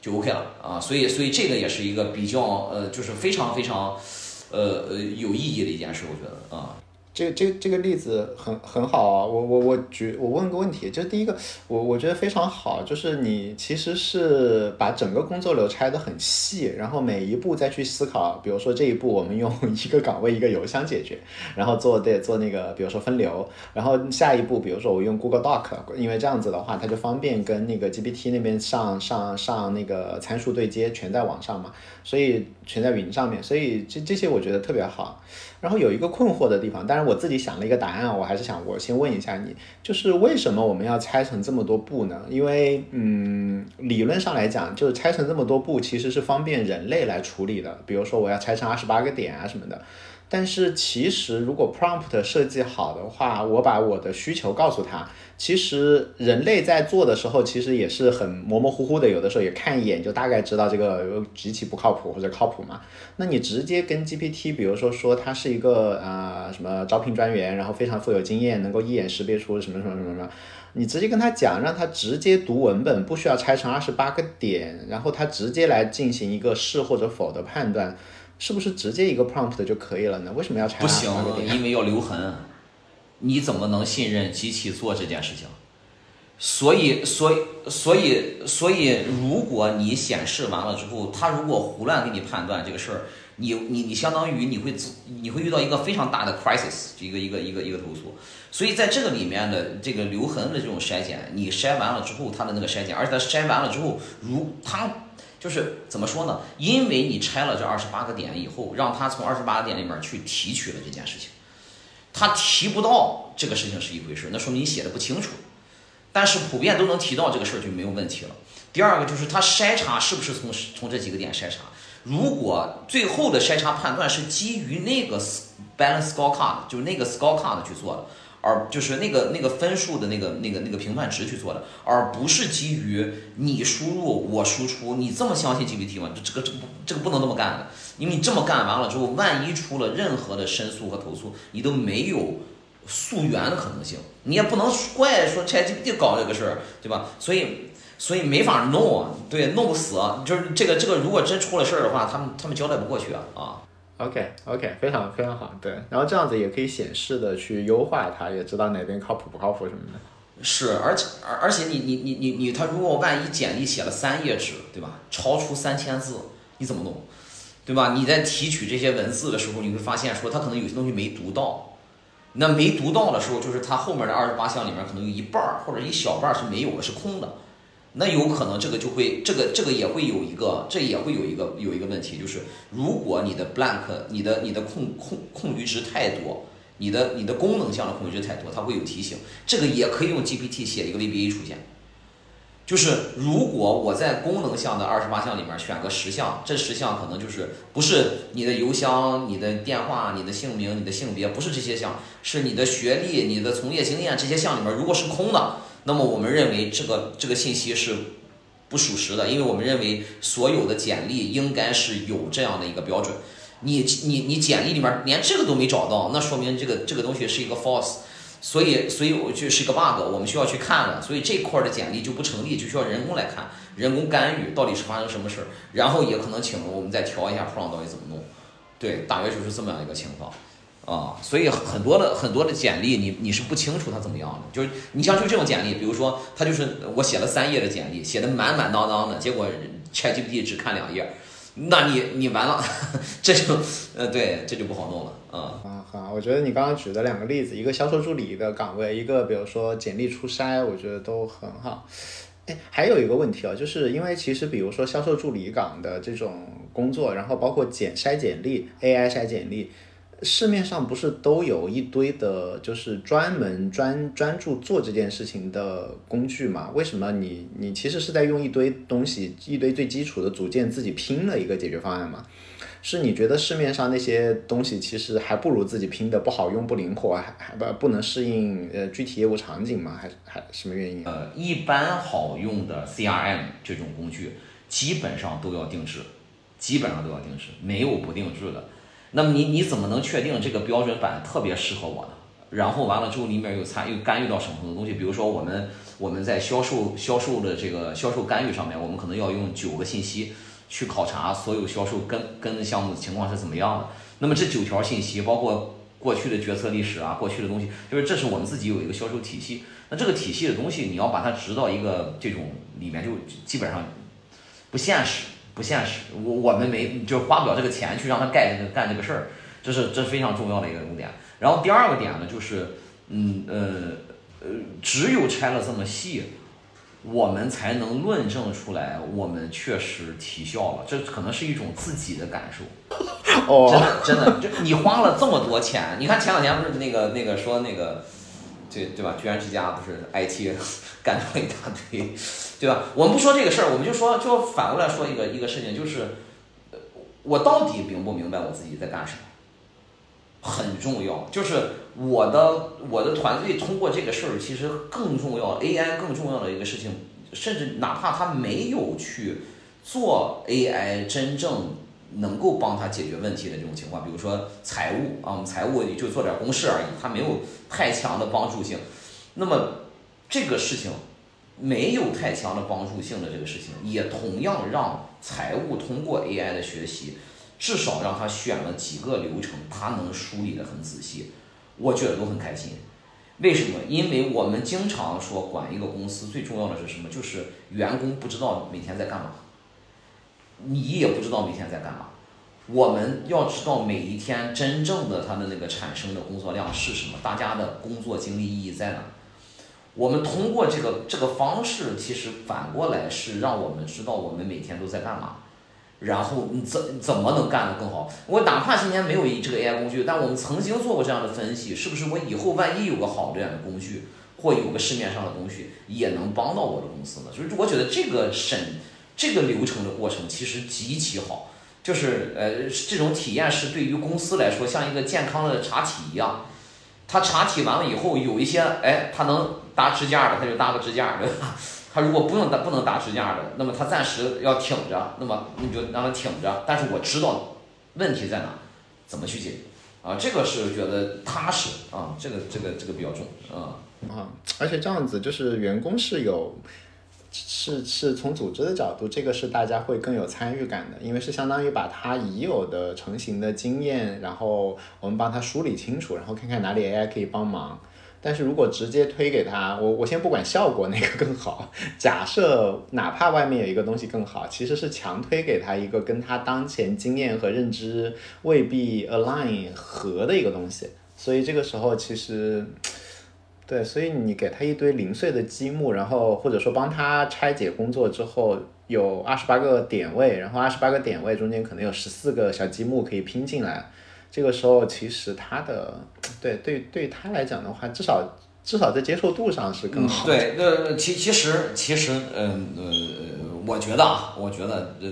就 OK 了啊！所以，所以这个也是一个比较呃，就是非常非常，呃呃有意义的一件事，我觉得啊。这个这个这个例子很很好啊！我我我举我问个问题，就是第一个，我我觉得非常好，就是你其实是把整个工作流拆得很细，然后每一步再去思考，比如说这一步我们用一个岗位一个邮箱解决，然后做对做那个比如说分流，然后下一步比如说我用 Google Doc， 因为这样子的话它就方便跟那个 G P T 那边上上上那个参数对接，全在网上嘛，所以全在云上面，所以这这些我觉得特别好。然后有一个困惑的地方，但是我自己想了一个答案，我还是想我先问一下你，就是为什么我们要拆成这么多步呢？因为嗯，理论上来讲，就是拆成这么多步其实是方便人类来处理的，比如说我要拆成二十八个点啊什么的。但是其实如果 prompt 设计好的话，我把我的需求告诉他，其实人类在做的时候其实也是很模模糊糊的，有的时候也看一眼就大概知道这个极其不靠谱或者靠谱嘛。那你直接跟 G P T 比如说说他是一个呃什么招聘专员，然后非常富有经验，能够一眼识别出什么什么什么什么，你直接跟他讲，让他直接读文本，不需要拆成二十八个点，然后他直接来进行一个是或者否的判断，是不是直接一个 prompt 就可以了呢？为什么要拆？不行，因为要留痕，你怎么能信任机器做这件事情？所以，所以，所以，所以，如果你显示完了之后，他如果胡乱给你判断这个事儿，你你你相当于你会你会遇到一个非常大的 crisis， 一个一个一个一个投诉。所以在这个里面的这个留痕的这种筛检，你筛完了之后，它的那个筛检，而且它筛完了之后，如它。就是怎么说呢？因为你拆了这二十八个点以后，让他从二十八个点里面去提取了这件事情，他提不到这个事情是一回事，那说明你写的不清楚。但是普遍都能提到这个事儿就没有问题了。第二个就是他筛查是不是从从这几个点筛查？如果最后的筛查判断是基于那个 balance scorecard， 就是那个 scorecard 去做的，而就是那个那个分数的那个那个那个评判值去做的，而不是基于你输入我输出，你这么相信 G P T 吗？这个这个这个不能这么干的，因为你这么干完了之后，万一出了任何的申诉和投诉，你都没有溯源的可能性，你也不能怪说 ChatGPT 搞这个事儿，对吧？所以所以没法弄啊，对，弄不死啊，就是这个这个如果真出了事儿的话，他们他们交代不过去啊啊。OK OK 非常非常好，对，然后这样子也可以显示的去优化它，也知道哪边靠谱不靠谱什么的。是，而且而且你你你你你，他如果万一简历写了三页纸，对吧？超出三千字，你怎么弄？对吧？你在提取这些文字的时候，你会发现说他可能有些东西没读到。那没读到的时候，就是他后面的二十八项里面可能有一半或者一小半是没有的，是空的。那有可能这个就会，这个这个也会有一个，这也会有一个有一个问题，就是如果你的 blank， 你的你的空空空余值太多，你的你的功能项的空余值太多，它会有提醒。这个也可以用 G P T 写一个 V B A 出现，就是如果我在功能项的二十八项里面选个十项，这十项可能就是不是你的邮箱、你的电话、你的姓名、你的性别，不是这些项，是你的学历、你的从业经验，这些项里面如果是空的，那么我们认为这个这个信息是不属实的，因为我们认为所有的简历应该是有这样的一个标准。你你你简历里面连这个都没找到，那说明这个这个东西是一个 false。所以，所以我就是一个 bug， 我们需要去看的。所以这块的简历就不成立，就需要人工来看，人工干预到底是发生什么事儿，然后也可能请我们再调一下 prompt 到底怎么弄。对，大约就是这么样一个情况啊。所以很多的很多的简历，你你是不清楚它怎么样的。就是你像就这种简历，比如说他就是我写了三页的简历，写的满满当当的，结果 ChatGPT 只看两页，那你你完了，这就呃对，这就不好弄了啊。嗯啊，我觉得你刚刚举的两个例子，一个销售助理的岗位，一个比如说简历初筛，我觉得都很好。哎，还有一个问题啊，就是因为其实比如说销售助理岗的这种工作，然后包括简筛简历 A I 筛简历，市面上不是都有一堆的就是专门专专注做这件事情的工具嘛？为什么你你其实是在用一堆东西，一堆最基础的组件自己拼了一个解决方案嘛？是你觉得市面上那些东西其实还不如自己拼的不好用、不灵活，还还不不能适应呃具体业务场景吗？还还什么原因？呃，一般好用的 C R M 这种工具基本上都要定制，基本上都要定制，没有不定制的。那么你你怎么能确定这个标准版特别适合我呢？然后完了之后里面又参又干预到什么的东西？比如说我们我们在销售销售的这个销售干预上面，我们可能要用九个信息。去考察所有销售跟跟项目的情况是怎么样的，那么这九条信息包括过去的决策历史啊，过去的东西，就是这是我们自己有一个销售体系，那这个体系的东西你要把它植到一个这种里面就基本上不现实，不现实，我我们没就花不了这个钱去让他干这个干这个事儿，这是这非常重要的一个重点。然后第二个点呢，就是嗯呃呃，只有拆了这么细。我们才能论证出来，我们确实提效了。这可能是一种自己的感受。哦，真的，真的，你花了这么多钱，你看前两年不是那个那个说那个，对对吧？居然之家不是 I T 干出了一大堆，对吧？我们不说这个事儿，我们就说，就反过来说一个一个事情，就是我到底明不明白我自己在干什么，很重要。就是我的我的团队通过这个事儿，其实更重要 A I 更重要的一个事情，甚至哪怕他没有去做 A I 真正能够帮他解决问题的这种情况，比如说财务啊，我们财务就做点公式而已，他没有太强的帮助性。那么这个事情没有太强的帮助性的这个事情，也同样让财务通过 A I 的学习，至少让他选了几个流程，他能梳理得很仔细，我觉得都很开心。为什么？因为我们经常说管一个公司最重要的是什么？就是员工不知道每天在干嘛，你也不知道每天在干嘛。我们要知道每一天真正的他的那个产生的工作量是什么，大家的工作经历意义在哪。我们通过这个这个方式，其实反过来是让我们知道我们每天都在干嘛。然后你怎怎么能干得更好？我哪怕今天没有这个 A I 工具，但我们曾经做过这样的分析，是不是我以后万一有个好这样的工具，或有个市面上的东西，也能帮到我的公司呢？所以我觉得这个审这个流程的过程其实极其好，就是呃这种体验是对于公司来说像一个健康的查体一样，他查体完了以后有一些哎他能搭支架的他就搭个支架，对吧？他如果不能打不能打支架的，那么他暂时要挺着，那么你就让他挺着。但是我知道问题在哪，怎么去解决啊？这个是觉得踏实啊，这个这个这个比较重啊啊！而且这样子就是员工是有是是从组织的角度，这个是大家会更有参与感的，因为是相当于把他已有的成型的经验，然后我们帮他梳理清楚，然后看看哪里 A I 可以帮忙。但是如果直接推给他，我我先不管效果哪个更好，假设哪怕外面有一个东西更好，其实是强推给他一个跟他当前经验和认知未必 align 合的一个东西，所以这个时候其实，对，所以你给他一堆零碎的积木，然后或者说帮他拆解工作之后，有二十八个点位，然后二十八个点位中间可能有十四个小积木可以拼进来。这个时候其实他的对对对他来讲的话，至少至少在接受度上是更好的、嗯。对，其其实其实，嗯呃，我觉得啊，我觉得呃，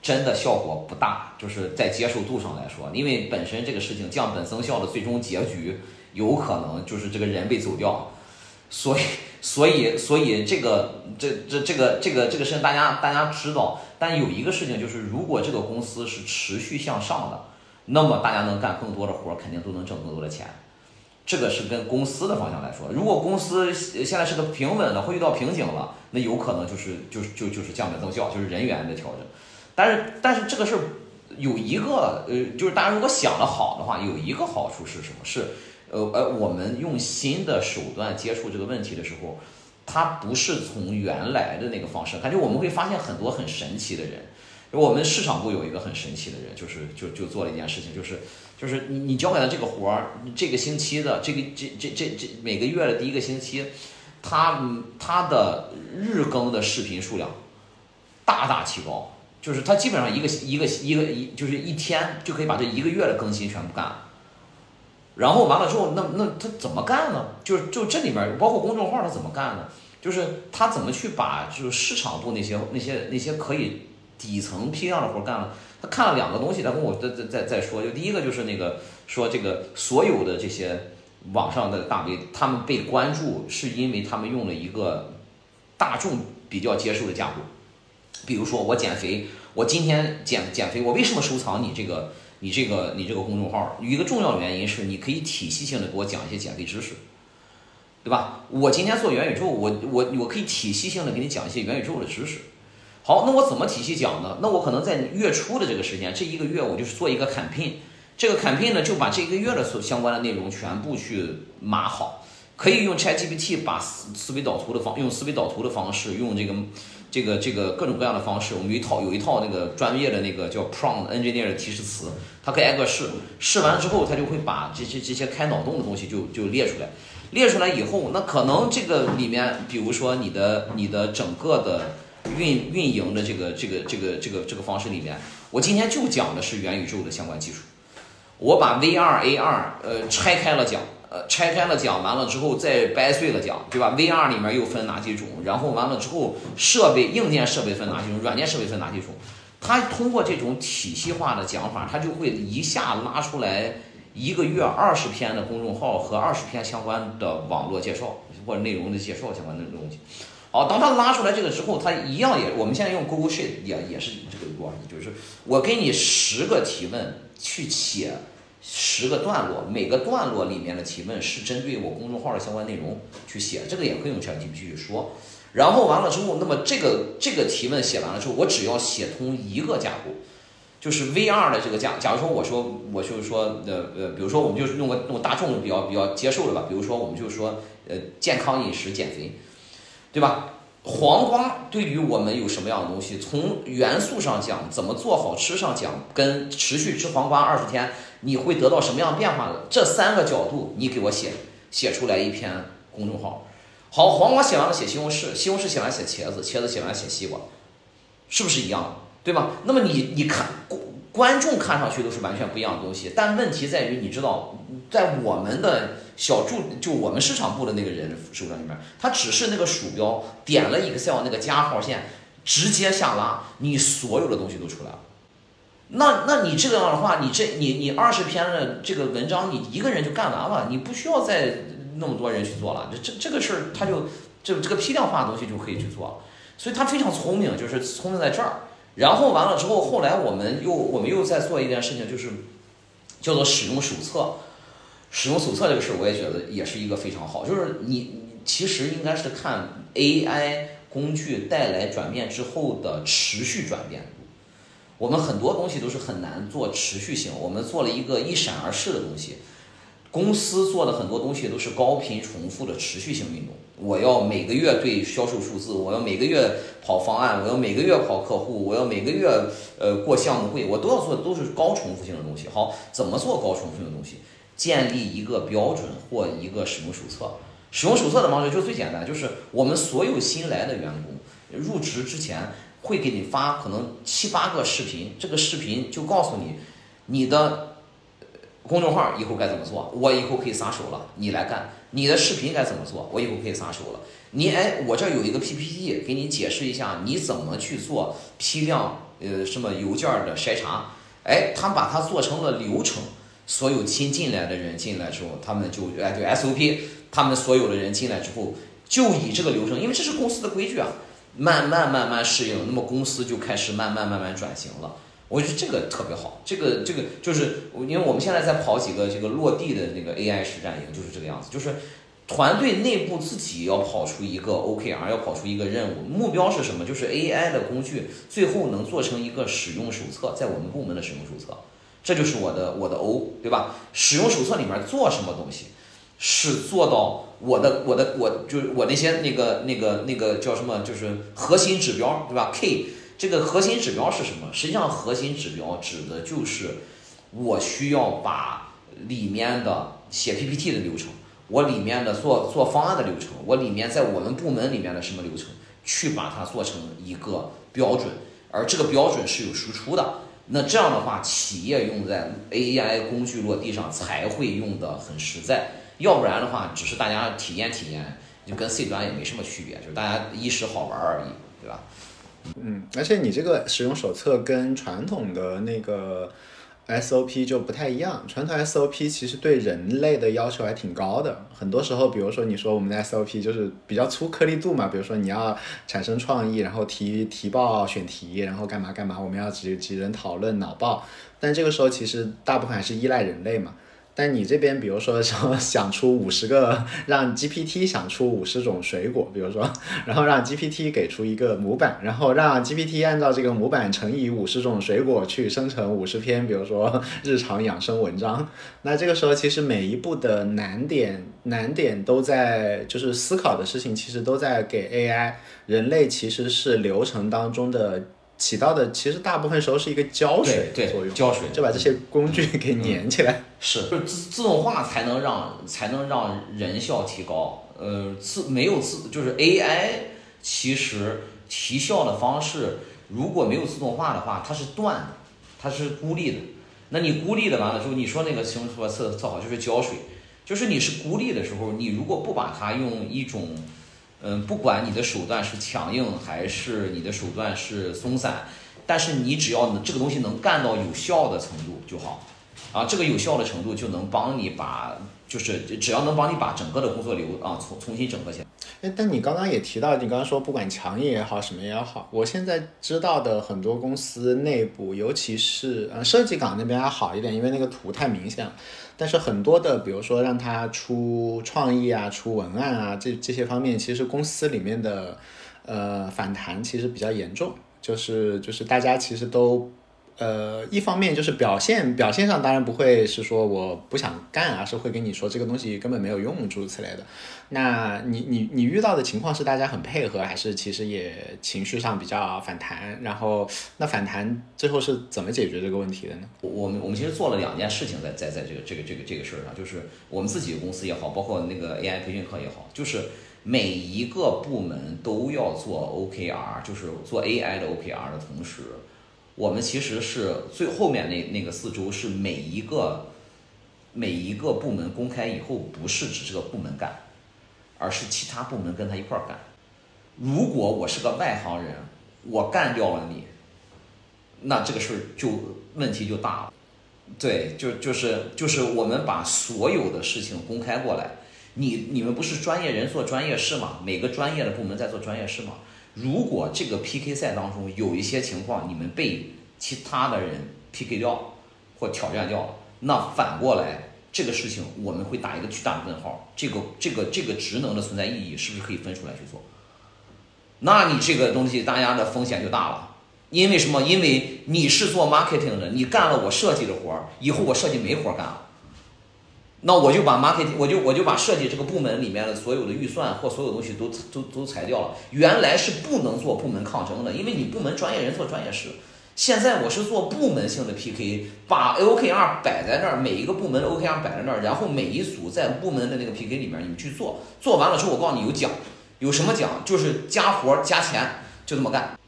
真的效果不大，就是在接受度上来说，因为本身这个事情降本增效的最终结局，有可能就是这个人被走掉，所以所以所以这个这这这个这个这个事情大家大家知道，但有一个事情就是，如果这个公司是持续向上的，那么大家能干更多的活，肯定都能挣更多的钱。这个是跟公司的方向来说，如果公司现在是个平稳的，会遇到瓶颈了，那有可能就是就是就就是降本增效，就是人员的调整。但是但是这个事有一个呃，就是大家如果想的好的话，有一个好处是什么？是呃呃，我们用新的手段接触这个问题的时候，它不是从原来的那个方式，它就我们会发现很多很神奇的人。我们市场部有一个很神奇的人，就是就就做了一件事情，就是就是你你交给他这个活儿，这个星期的这个这这这这每个月的第一个星期，他他的日更的视频数量大大提高，就是他基本上一个一个一个一就是一天就可以把这一个月的更新全部干了。然后完了之后，那那他怎么干呢？就就这里边包括公众号他怎么干呢？就是他怎么去把就是市场部那些那些那些可以。底层批量的活干了，他看了两个东西，他跟我在在在在说，就第一个就是那个说这个所有的这些网上的大 V， 他们被关注是因为他们用了一个大众比较接受的架构，比如说我减肥，我今天减减肥，我为什么收藏你这个你这个你这个公众号？一个重要原因是你可以体系性的给我讲一些减肥知识。对吧？我今天做元宇宙，我我我可以体系性的给你讲一些元宇宙的知识。好，那我怎么体系讲呢？那我可能在月初的这个时间，这一个月我就是做一个 campaign， 这个 campaign 呢就把这一个月的所相关的内容全部去码好，可以用 ChatGPT 把思维导图的方，用思维导图的方式，用这个这个这个各种各样的方式，我们有一套有一套那个专业的那个叫 Prompt Engineer 的提示词，它可以挨个试，试完之后它就会把这些这些开脑洞的东西就就列出来，列出来以后，那可能这个里面，比如说你的你的整个的。运运营的这个这个这个这个这个方式里面，我今天就讲的是元宇宙的相关技术，我把 V R A R 呃拆开了讲，呃拆开了讲完了之后再掰碎了讲，对吧 ？V R 里面又分哪几种？然后完了之后，设备硬件设备分哪几种？软件设备分哪几种？它通过这种体系化的讲法，它就会一下拉出来一个月二十篇的公众号和二十篇相关的网络介绍或者内容的介绍相关的东西。好，当他拉出来这个之后，他一样也，我们现在用 Google Sheet 也也是这个逻辑，就是我给你十个提问去写十个段落，每个段落里面的提问是针对我公众号的相关内容去写，这个也可以用 ChatGPT 去说。然后完了之后，那么这个这个提问写完了之后，我只要写通一个架构，就是 V R 的这个架。假如说我说我就是说呃呃，比如说我们就是用个用大众比较比较接受的吧，比如说我们就说呃健康饮食减肥。对吧？黄瓜对于我们有什么样的东西？从元素上讲，怎么做好吃上讲，跟持续吃黄瓜二十天，你会得到什么样的变化的？这三个角度，你给我写写出来一篇公众号。好，黄瓜写完了写西红柿，西红柿写完写茄子，茄子写完写西瓜，是不是一样？对吧？那么你你看，观众看上去都是完全不一样的东西，但问题在于，你知道，在我们的。小助就我们市场部的那个人手上里面，他只是那个鼠标点了 Excel 那个加号线，直接下拉，你所有的东西都出来了。那那你这个样的话，你这你你二十篇的这个文章，你一个人就干完了，你不需要再那么多人去做了。这这这个事儿，他就这这个批量化的东西就可以去做了。所以他非常聪明，就是聪明在这儿。然后完了之后，后来我们又我们又在做一件事情，就是叫做使用手册。使用手册这个事我也觉得也是一个非常好，就是你其实应该是看 A I 工具带来转变之后的持续转变度。我们很多东西都是很难做持续性，我们做了一个一闪而逝的东西，公司做的很多东西都是高频重复的持续性运动。我要每个月对销售数字，我要每个月跑方案，我要每个月跑客户，我要每个月呃过项目会，我都要做的都是高重复性的东西。好，怎么做高重复性的东西？建立一个标准或一个使用手册，使用手册的方式就最简单，就是我们所有新来的员工入职之前会给你发可能七八个视频，这个视频就告诉你你的公众号以后该怎么做，我以后可以撒手了，你来干。你的视频该怎么做，我以后可以撒手了。你哎，我这有一个 P P T 给你解释一下你怎么去做批量呃什么邮件的筛查，哎，他把它做成了流程。所有新进来的人进来之后，他们就哎对 S O P， 他们所有的人进来之后就以这个流程，因为这是公司的规矩啊，慢慢慢慢适应，那么公司就开始慢慢慢慢转型了。我觉得这个特别好，这个这个就是因为我们现在在跑几个这个落地的那个 A I 实战营，就是这个样子，就是团队内部自己要跑出一个 O K R， 要跑出一个任务，目标是什么？就是 A I 的工具最后能做成一个使用手册，在我们部门的使用手册，这就是我的我的 O， 对吧？使用手册里面做什么东西，是做到我的我的我就是我那些那个那个那个叫什么，就是核心指标，对吧 ？K。这个核心指标是什么？实际上核心指标指的就是我需要把里面的写 P P T 的流程，我里面的做做方案的流程，我里面在我们部门里面的什么流程，去把它做成一个标准，而这个标准是有输出的。那这样的话，企业用在 A I 工具落地上才会用的很实在，要不然的话，只是大家体验体验，就跟 C 端也没什么区别，就是大家一时好玩而已，对吧？嗯，而且你这个使用手册跟传统的那个 S O P 就不太一样，传统 S O P 其实对人类的要求还挺高的，很多时候比如说你说我们的 S O P 就是比较粗颗粒度嘛，比如说你要产生创意，然后提提报选题，然后干嘛干嘛，我们要几几人讨论脑爆，但这个时候其实大部分还是依赖人类嘛。但你这边比如说想出五十个，让 G P T 想出五十种水果，比如说，然后让 G P T 给出一个模板，然后让 G P T 按照这个模板乘以五十种水果去生成五十篇，比如说日常养生文章。那这个时候其实每一步的难点，难点都在，就是思考的事情其实都在给 A I。人类其实是流程当中的。起到的其实大部分时候是一个胶水的作用，胶水就把这些工具给粘起来。嗯、是，就是自自动化才能让才能让人效提高。呃，自没有自就是 A I 其实提效的方式，如果没有自动化的话，它是断的，它是孤立的。那你孤立的完了之后，你说那个形容说特特好，就是胶水，就是你是孤立的时候，你如果不把它用一种。嗯，不管你的手段是强硬还是你的手段是松散，但是你只要这个东西能干到有效的程度就好，啊，这个有效的程度就能帮你把，就是只要能帮你把整个的工作流啊重重新整合起来。哎，但你刚刚也提到，你刚刚说不管强硬也好，什么也好，我现在知道的很多公司内部，尤其是呃设计岗那边还好一点，因为那个图太明显了。但是很多的，比如说让他出创意啊、出文案啊，这这些方面，其实公司里面的，呃，反弹其实比较严重，就是就是大家其实都，呃，一方面就是表现表现上当然不会是说我不想干啊，是会跟你说这个东西根本没有用诸如此类的。那你你你遇到的情况是大家很配合，还是其实也情绪上比较反弹？然后那反弹最后是怎么解决这个问题的呢？我们我们其实做了两件事情在在在这个这个这个这个事儿上，就是我们自己公司也好，包括那个 A I 培训课也好，就是每一个部门都要做 O K R， 就是做 A I 的 O K R 的同时，我们其实是最后面那那个四周是每一个每一个部门公开以后，不是只是个部门干。而是其他部门跟他一块儿干。如果我是个外行人，我干掉了你，那这个事儿就问题就大了。对，就就是就是我们把所有的事情公开过来。你你们不是专业人做专业事吗？每个专业的部门在做专业事吗？如果这个 P K 赛当中有一些情况，你们被其他的人 P K 掉或挑战掉了，那反过来。这个事情我们会打一个巨大的问号，这个这个这个职能的存在意义是不是可以分出来去做？那你这个东西大家的风险就大了，因为什么？因为你是做 marketing 的，你干了我设计的活儿，以后我设计没活干了，那我就把 marketing， 我就我就把设计这个部门里面的所有的预算或所有东西都都都裁掉了。原来是不能做部门抗争的，因为你部门专业人做专业事。现在我是做部门性的 P K， 把 O K R 摆在那儿，每一个部门 O K R 摆在那儿，然后每一组在部门的那个 P K 里面你们去做，做完了之后我告诉你有奖，有什么奖？就是加活加钱，就这么干。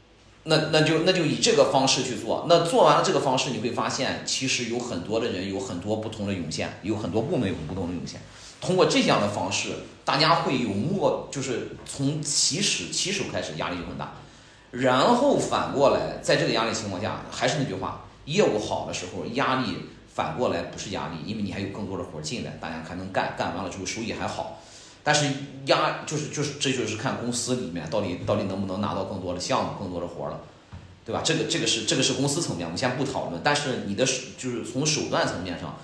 那那就那就以这个方式去做。那做完了这个方式，你会发现其实有很多的人有很多不同的涌现，有很多部门有不同的涌现。通过这样的方式，大家会有默，就是从起始起手开始，压力就很大。然后反过来，在这个压力情况下，还是那句话，业务好的时候，压力反过来不是压力，因为你还有更多的活进来，大家还能干，干完了之后收益还好。但是压就是就是这就是看公司里面到底到底能不能拿到更多的项目、更多的活了，对吧？这个这个是这个是公司层面，我们先不讨论。但是你的就是从手段层面上，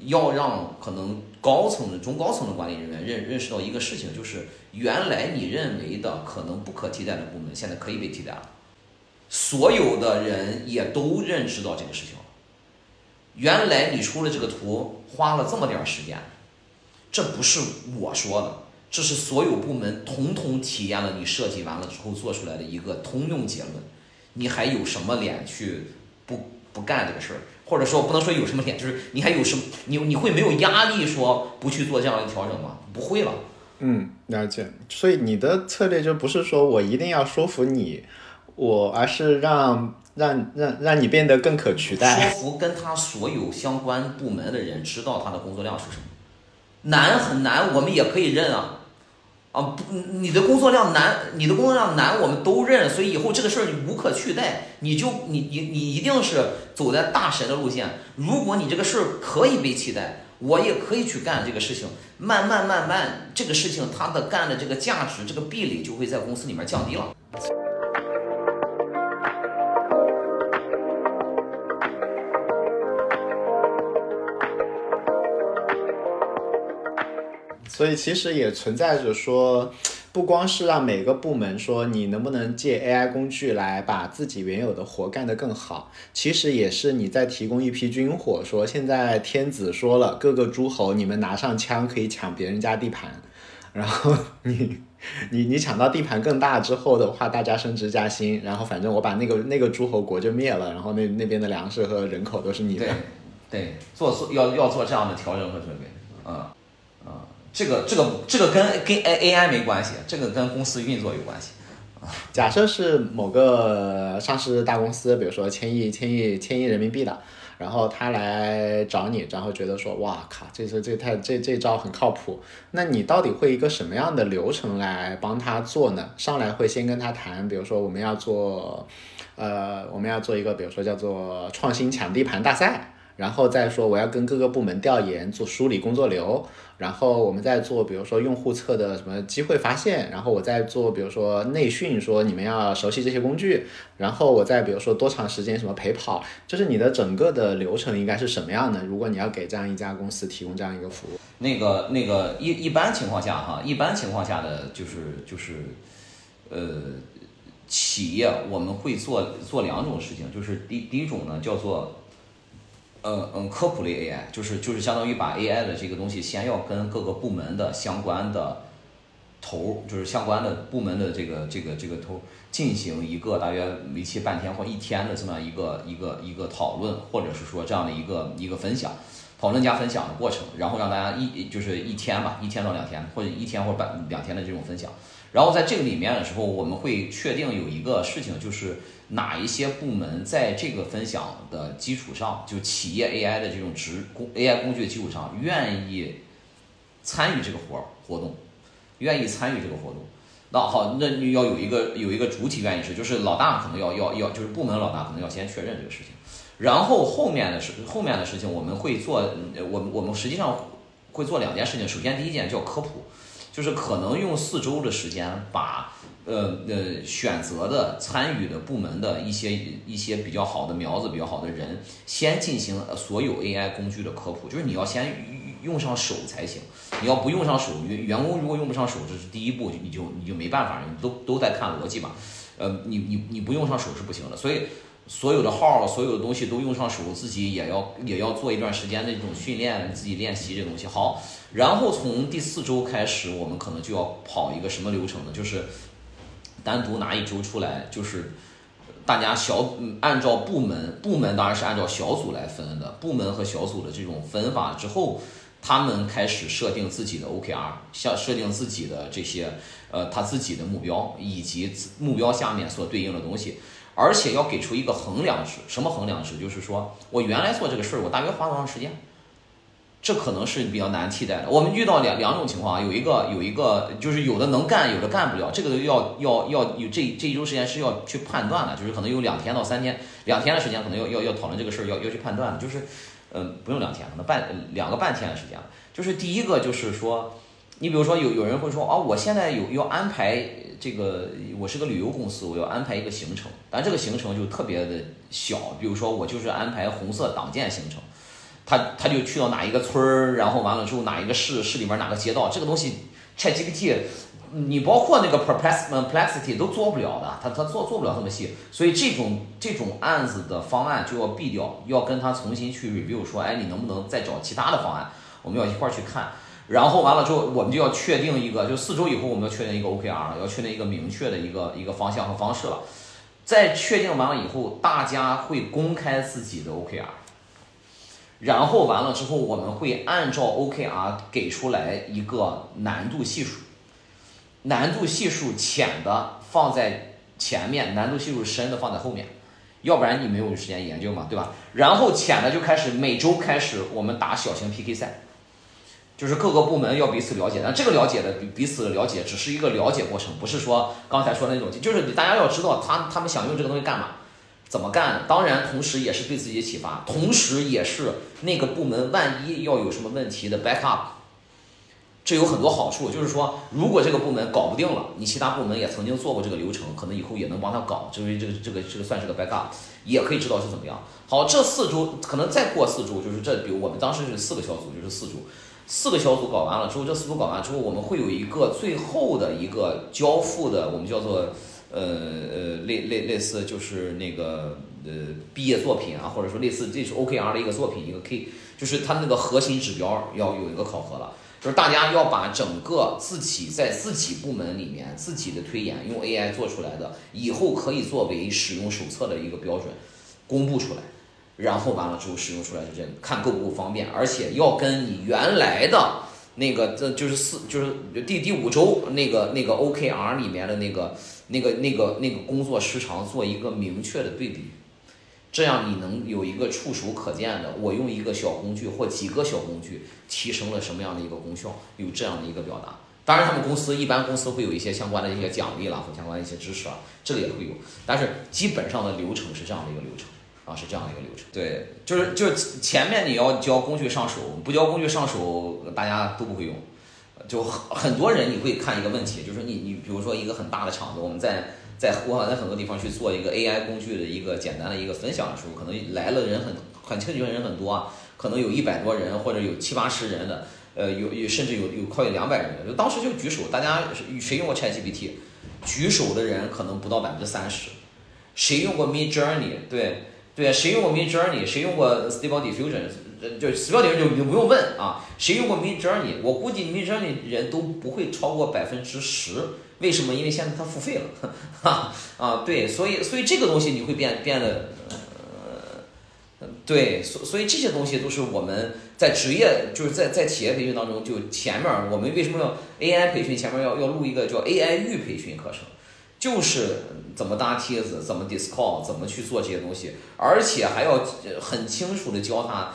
要让可能高层的中高层的管理人员认认识到一个事情，就是原来你认为的可能不可替代的部门，现在可以被替代了。所有的人也都认识到这个事情。原来你出了这个图花了这么点时间。这不是我说的，这是所有部门统统体验了你设计完了之后做出来的一个通用结论。你还有什么脸去不不干这个事儿？或者说不能说有什么脸，就是你还有什么你你会没有压力说不去做这样的调整吗？不会了。嗯，了解。所以你的策略就不是说我一定要说服你，我而是让让让让你变得更可取代。说服跟他所有相关部门的人知道他的工作量是什么。难很难，我们也可以认啊，啊，你的工作量难，你的工作量难，我们都认，所以以后这个事儿你无可取代，你就你你你一定是走在大神的路线。如果你这个事儿可以被替代，我也可以去干这个事情，慢慢慢慢，这个事情它的干的这个价值，这个壁垒就会在公司里面降低了。所以其实也存在着说，不光是让每个部门说你能不能借 A I 工具来把自己原有的活干得更好，其实也是你在提供一批军火，说现在天子说了，各个诸侯你们拿上枪可以抢别人家地盘，然后你你你抢到地盘更大之后的话，大家升职加薪，然后反正我把那个那个诸侯国就灭了，然后那那边的粮食和人口都是你的。对，对，做做要要做这样的调整和准备，啊、嗯、啊。嗯这个这个这个跟跟 A I 没关系，这个跟公司运作有关系。假设是某个上市大公司，比如说千亿、千亿、千亿人民币的，然后他来找你，然后觉得说，哇靠，这这这太这这招很靠谱。那你到底会一个什么样的流程来帮他做呢？上来会先跟他谈，比如说我们要做，呃，我们要做一个，比如说叫做创新抢地盘大赛。然后再说我要跟各个部门调研，做梳理工作流，然后我们再做比如说用户侧的什么机会发现，然后我再做比如说内训，说你们要熟悉这些工具，然后我再比如说多长时间什么陪跑，就是你的整个的流程应该是什么样的？如果你要给这样一家公司提供这样一个服务，那个那个一一般情况下哈，一般情况下的就是就是呃企业我们会做做两种事情，就是第第一种呢叫做。嗯嗯，科普类 A I 就是就是相当于把 A I 的这个东西先要跟各个部门的相关的头，就是相关的部门的这个这个这个头进行一个大约为期半天或一天的这么一个一个一个讨论，或者是说这样的一个一个分享，讨论加分享的过程，然后让大家一就是一天吧，一天到两天或者一天或半两天的这种分享。然后在这个里面的时候，我们会确定有一个事情，就是哪一些部门在这个分享的基础上，就企业 A I 的这种职工 A I 工具的基础上，愿意参与这个活活动，愿意参与这个活动。那好，那要有一个有一个主体愿意是，就是老大可能要要要，就是部门老大可能要先确认这个事情，然后后面的事后面的事情我们会做，我们我们实际上会做两件事情，首先第一件叫科普。就是可能用四周的时间把呃呃选择的参与的部门的一些一些比较好的苗子比较好的人先进行所有 A I 工具的科普，就是你要先用上手才行，你要不用上手，员工如果用不上手，这是第一步，你就你就没办法，你都都在看逻辑嘛，呃你你你不用上手是不行的，所以所有的号所有的东西都用上手，自己也要也要做一段时间的这种训练，自己练习这个东西。好，然后从第四周开始，我们可能就要跑一个什么流程呢？就是单独拿一周出来，就是大家小按照部门，部门当然是按照小组来分的，部门和小组的这种分法之后，他们开始设定自己的 O K R， 像设定自己的这些呃他自己的目标以及目标下面所对应的东西，而且要给出一个衡量值。什么衡量值？就是说我原来做这个事儿，我大约花多长时间，这可能是比较难替代的。我们遇到两两种情况，有一个有一个就是有的能干，有的干不了，这个要要要有这这一周时间是要去判断的，就是可能有两天到三天，两天的时间可能要要要讨论这个事儿，要要去判断的，就是嗯、呃、不用两天，可能半两个半天的时间。就是第一个就是说，你比如说有有人会说啊、哦，我现在有要安排这个，我是个旅游公司，我要安排一个行程，但这个行程就特别的小，比如说我就是安排红色党建行程。他他就去到哪一个村儿，然后完了之后哪一个市，市里面哪个街道，这个东西 ChatGPT， 你包括那个 Perplexity 都做不了的，他他做做不了这么细，所以这种这种案子的方案就要避掉，要跟他重新去 review 说，哎，你能不能再找其他的方案，我们要一块儿去看。然后完了之后，我们就要确定一个，就四周以后我们要确定一个 O K R， 要确定一个明确的一个一个方向和方式了。在确定完了以后，大家会公开自己的 O K R。然后完了之后，我们会按照 O K R 给出来一个难度系数，难度系数浅的放在前面，难度系数深的放在后面，要不然你没有时间研究嘛，对吧？然后浅的就开始每周开始我们打小型 P K 赛，就是各个部门要彼此了解，但这个了解的彼此的了解只是一个了解过程，不是说刚才说的那种，就是大家要知道他他们想用这个东西干嘛。怎么干？当然，同时也是对自己的启发，同时也是那个部门万一要有什么问题的 backup。这有很多好处，就是说，如果这个部门搞不定了，你其他部门也曾经做过这个流程，可能以后也能帮他搞，就是这个这个这个算是个 backup， 也可以知道是怎么样。好，这四周可能再过四周，就是这，比如我们当时是四个小组，就是四周，四个小组搞完了之后，这四周搞完之后，我们会有一个最后的一个交付的，我们叫做。呃呃，类类类似就是那个呃毕业作品啊，或者说类似这是 O K R 的一个作品，一个 K， 就是它那个核心指标要有一个考核了，就是大家要把整个自己在自己部门里面自己的推演用 A I 做出来的，以后可以作为使用手册的一个标准公布出来，然后完了之后使用出来就这样看够不够方便，而且要跟你原来的那个这就是四就是第第五周那个那个 O K R 里面的那个。那个、那个、那个工作时长做一个明确的对比，这样你能有一个触手可见的，我用一个小工具或几个小工具提升了什么样的一个功效，有这样的一个表达。当然，他们公司一般公司会有一些相关的一些奖励啦，或相关的一些支持啊，这个也会有。但是基本上的流程是这样的一个流程啊，是这样的一个流程。对，就是就是前面你要教工具上手，不教工具上手，大家都不会用。就很多人你会看一个问题，就是你你比如说一个很大的厂子，我们在在我在很多地方去做一个 A I 工具的一个简单的一个分享的时候，可能来了人很很清楚人很多啊，可能有一百多人或者有七八十人的，呃有有甚至有有快两百人的，就当时就举手，大家谁用过 ChatGPT， 举手的人可能不到百分之三十，谁用过 Midjourney， 对对，谁用过 Midjourney， 谁用过 Stable Diffusion。就指标点就就不用问啊，谁用过 Midjourney？ 我估计 Midjourney 人都不会超过百分之十，为什么？因为现在它付费了，哈啊，对，所以所以这个东西你会变变得，呃，对，所所以这些东西都是我们在职业就是在在企业培训当中，就前面我们为什么要 A I 培训，前面要要录一个叫 A I 预培训课程，就是怎么搭帖子，怎么 Discord， 怎么去做这些东西，而且还要很清楚的教他。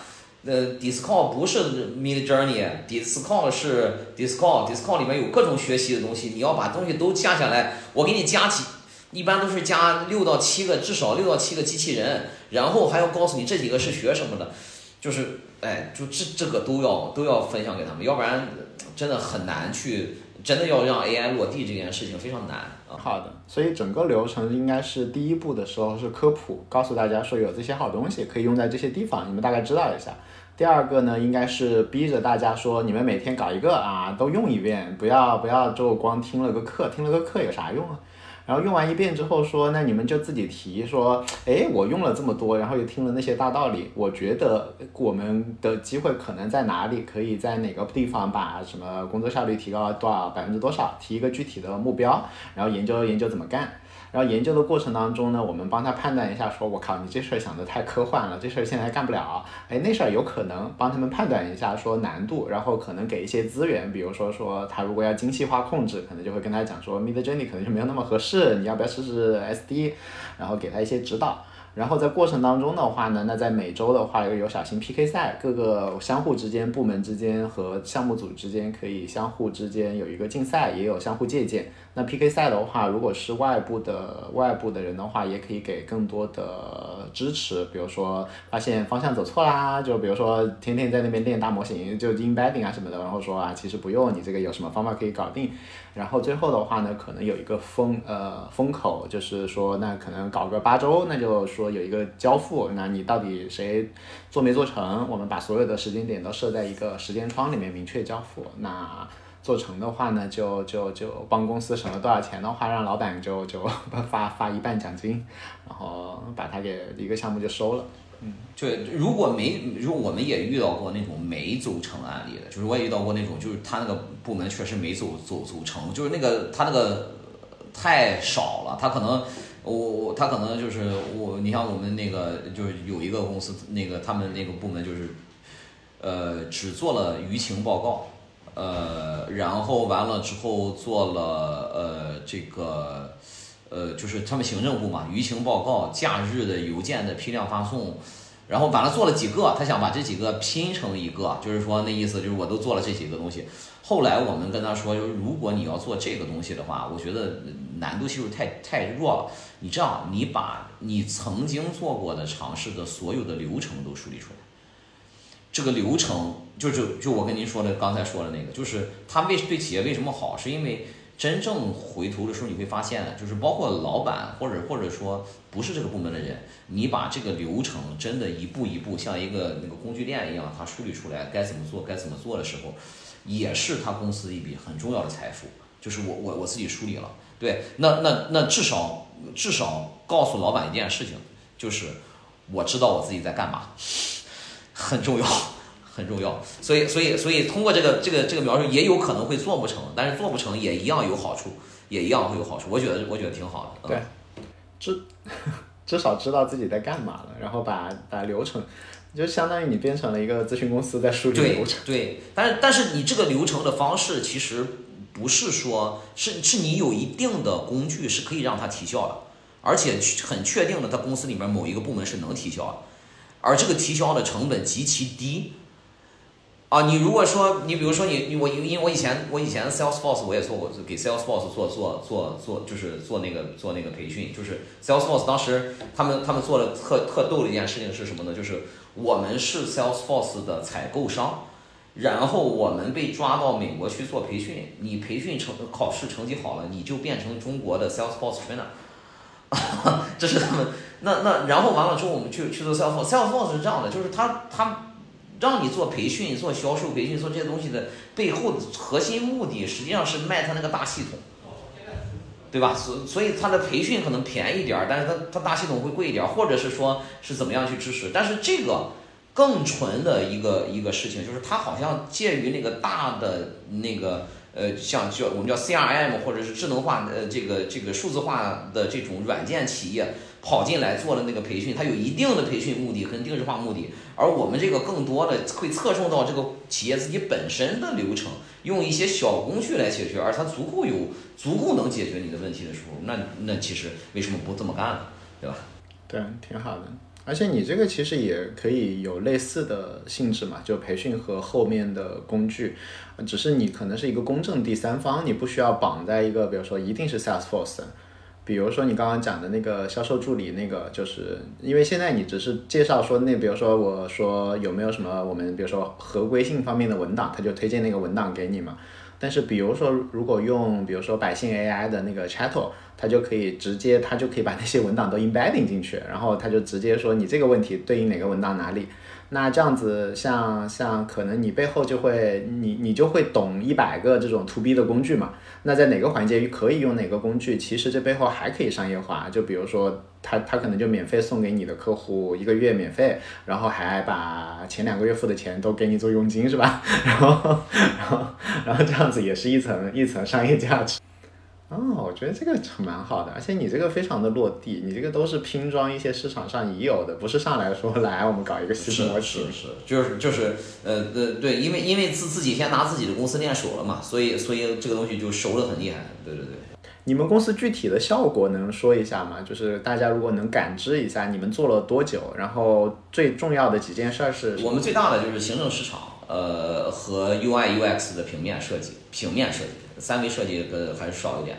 呃 ，Discord 不是 Midjourney，Discord 是 Discord，Discord 里面有各种学习的东西，你要把东西都加下来。我给你加几，一般都是加六到七个，至少六到七个机器人，然后还要告诉你这几个是学什么的，就是，哎，就这这个都要都要分享给他们，要不然真的很难去，真的要让 A I 落地这件事情非常难啊。好的，所以整个流程应该是第一步的时候是科普，告诉大家说有这些好东西可以用在这些地方，你们大概知道一下。第二个呢，应该是逼着大家说，你们每天搞一个啊，都用一遍，不要不要就光听了个课，听了个课有啥用啊？然后用完一遍之后说，那你们就自己提说，哎，我用了这么多，然后又听了那些大道理，我觉得我们的机会可能在哪里？可以在哪个地方把什么工作效率提高多少百分之多少？提一个具体的目标，然后研究研究怎么干。然后研究的过程当中呢，我们帮他判断一下说，我靠，你这事儿想的太科幻了，这事儿现在干不了，哎，那事儿有可能，帮他们判断一下说难度，然后可能给一些资源，比如说说他如果要精细化控制，可能就会跟他讲说 Midjourney 可能就没有那么合适，你要不要试试 S D， 然后给他一些指导。然后在过程当中的话呢，那在每周的话有小型 P K 赛，各个相互之间、部门之间和项目组之间可以相互之间有一个竞赛，也有相互借鉴。那 P K 赛的话，如果是外部的外部的人的话，也可以给更多的支持，比如说发现方向走错啦，就比如说天天在那边练大模型，就 Embedding 啊什么的，然后说啊，其实不用，你这个有什么方法可以搞定。然后最后的话呢，可能有一个风呃风口，就是说那可能搞个八周，那就说有一个交付，那你到底谁做没做成，我们把所有的时间点都设在一个时间窗里面明确交付。那做成的话呢，就就就帮公司省了多少钱的话，让老板就就发发一半奖金，然后把它给一个项目就收了。嗯，对，如果没，如果我们也遇到过那种没走成案例的，就是我也遇到过那种，就是他那个部门确实没走走走成，就是那个他那个太少了，他可能我我他可能就是我，你像我们那个就是有一个公司，那个他们那个部门就是，呃，只做了舆情报告，呃，然后完了之后做了呃这个。呃，就是他们行政部嘛，舆情报告、假日的邮件的批量发送，然后把它做了几个，他想把这几个拼成一个，就是说那意思就是我都做了这几个东西。后来我们跟他说，就是如果你要做这个东西的话，我觉得难度系数太太弱了。你这样，你把你曾经做过的尝试的所有的流程都梳理出来。这个流程就是就我跟您说的，刚才说的那个，就是他为对企业为什么好，是因为。真正回头的时候，你会发现，就是包括老板或者或者说不是这个部门的人，你把这个流程真的一步一步像一个那个工具链一样，它梳理出来该怎么做该怎么做的时候，也是他公司一笔很重要的财富。就是我我我自己梳理了，对，那那那至少至少告诉老板一件事情，就是我知道我自己在干嘛，很重要。很重要，所以所以所以通过这个这个这个描述，也有可能会做不成，但是做不成也一样有好处，也一样会有好处。我觉得我觉得挺好的。对，至至少知道自己在干嘛了，然后把把流程，就相当于你变成了一个咨询公司在梳理流程。对，对，但是但是你这个流程的方式其实不是说，是是你有一定的工具是可以让它提效的，而且很确定的，它公司里面某一个部门是能提效的，而这个提效的成本极其低。啊，你如果说你比如说你你我因为我以前我以前 Salesforce 我也做过，给 Salesforce 做做做做就是做那个做那个培训，就是 Salesforce 当时他们他们做了特特逗的一件事情是什么呢？就是我们是 Salesforce 的采购商，然后我们被抓到美国去做培训，你培训成考试成绩好了，你就变成中国的 Salesforce trainer， 这是他们那那然后完了之后我们去去做 Salesforce， Salesforce 是这样的，就是他他。让你做培训、做销售培训、做这些东西的背后的核心目的，实际上是卖他那个大系统，对吧？所所以他的培训可能便宜点儿，但是他他大系统会贵一点，或者是说是怎么样去支持。但是这个更纯的一个一个事情，就是它好像介于那个大的那个呃，像叫我们叫 C R M 或者是智能化呃这个这个数字化的这种软件企业。跑进来做了那个培训，它有一定的培训目的和定制化目的，而我们这个更多的会侧重到这个企业自己本身的流程，用一些小工具来解决，而它足够有足够能解决你的问题的时候，那那其实为什么不这么干呢？对吧？对，挺好的。而且你这个其实也可以有类似的性质嘛，就培训和后面的工具，只是你可能是一个公正第三方，你不需要绑在一个，比如说一定是 Salesforce。比如说你刚刚讲的那个销售助理，那个就是因为现在你只是介绍说那，比如说我说有没有什么我们比如说合规性方面的文档，他就推荐那个文档给你嘛。但是比如说如果用比如说百姓 A I 的那个 Chatto， 它就可以直接它就可以把那些文档都 embedding 进去，然后它就直接说你这个问题对应哪个文档哪里。那这样子像像可能你背后就会你你就会懂一百个这种 to B 的工具嘛，那在哪个环节可以用哪个工具，其实这背后还可以商业化，就比如说他他可能就免费送给你的客户一个月免费，然后还把前两个月付的钱都给你做佣金是吧，然后然后然后这样子也是一层一层商业价值。哦，我觉得这个蛮好的，而且你这个非常的落地，你这个都是拼装一些市场上已有的，不是上来说来我们搞一个新模型。是是是，就是就是呃呃对，因为因为自自己先拿自己的公司练熟了嘛，所以所以这个东西就熟得很厉害。对对对。你们公司具体的效果能说一下吗？就是大家如果能感知一下，你们做了多久？然后最重要的几件事是？我们最大的就是行政市场，呃和 U I U X 的平面设计，平面设计。三维设计呃还是少一点，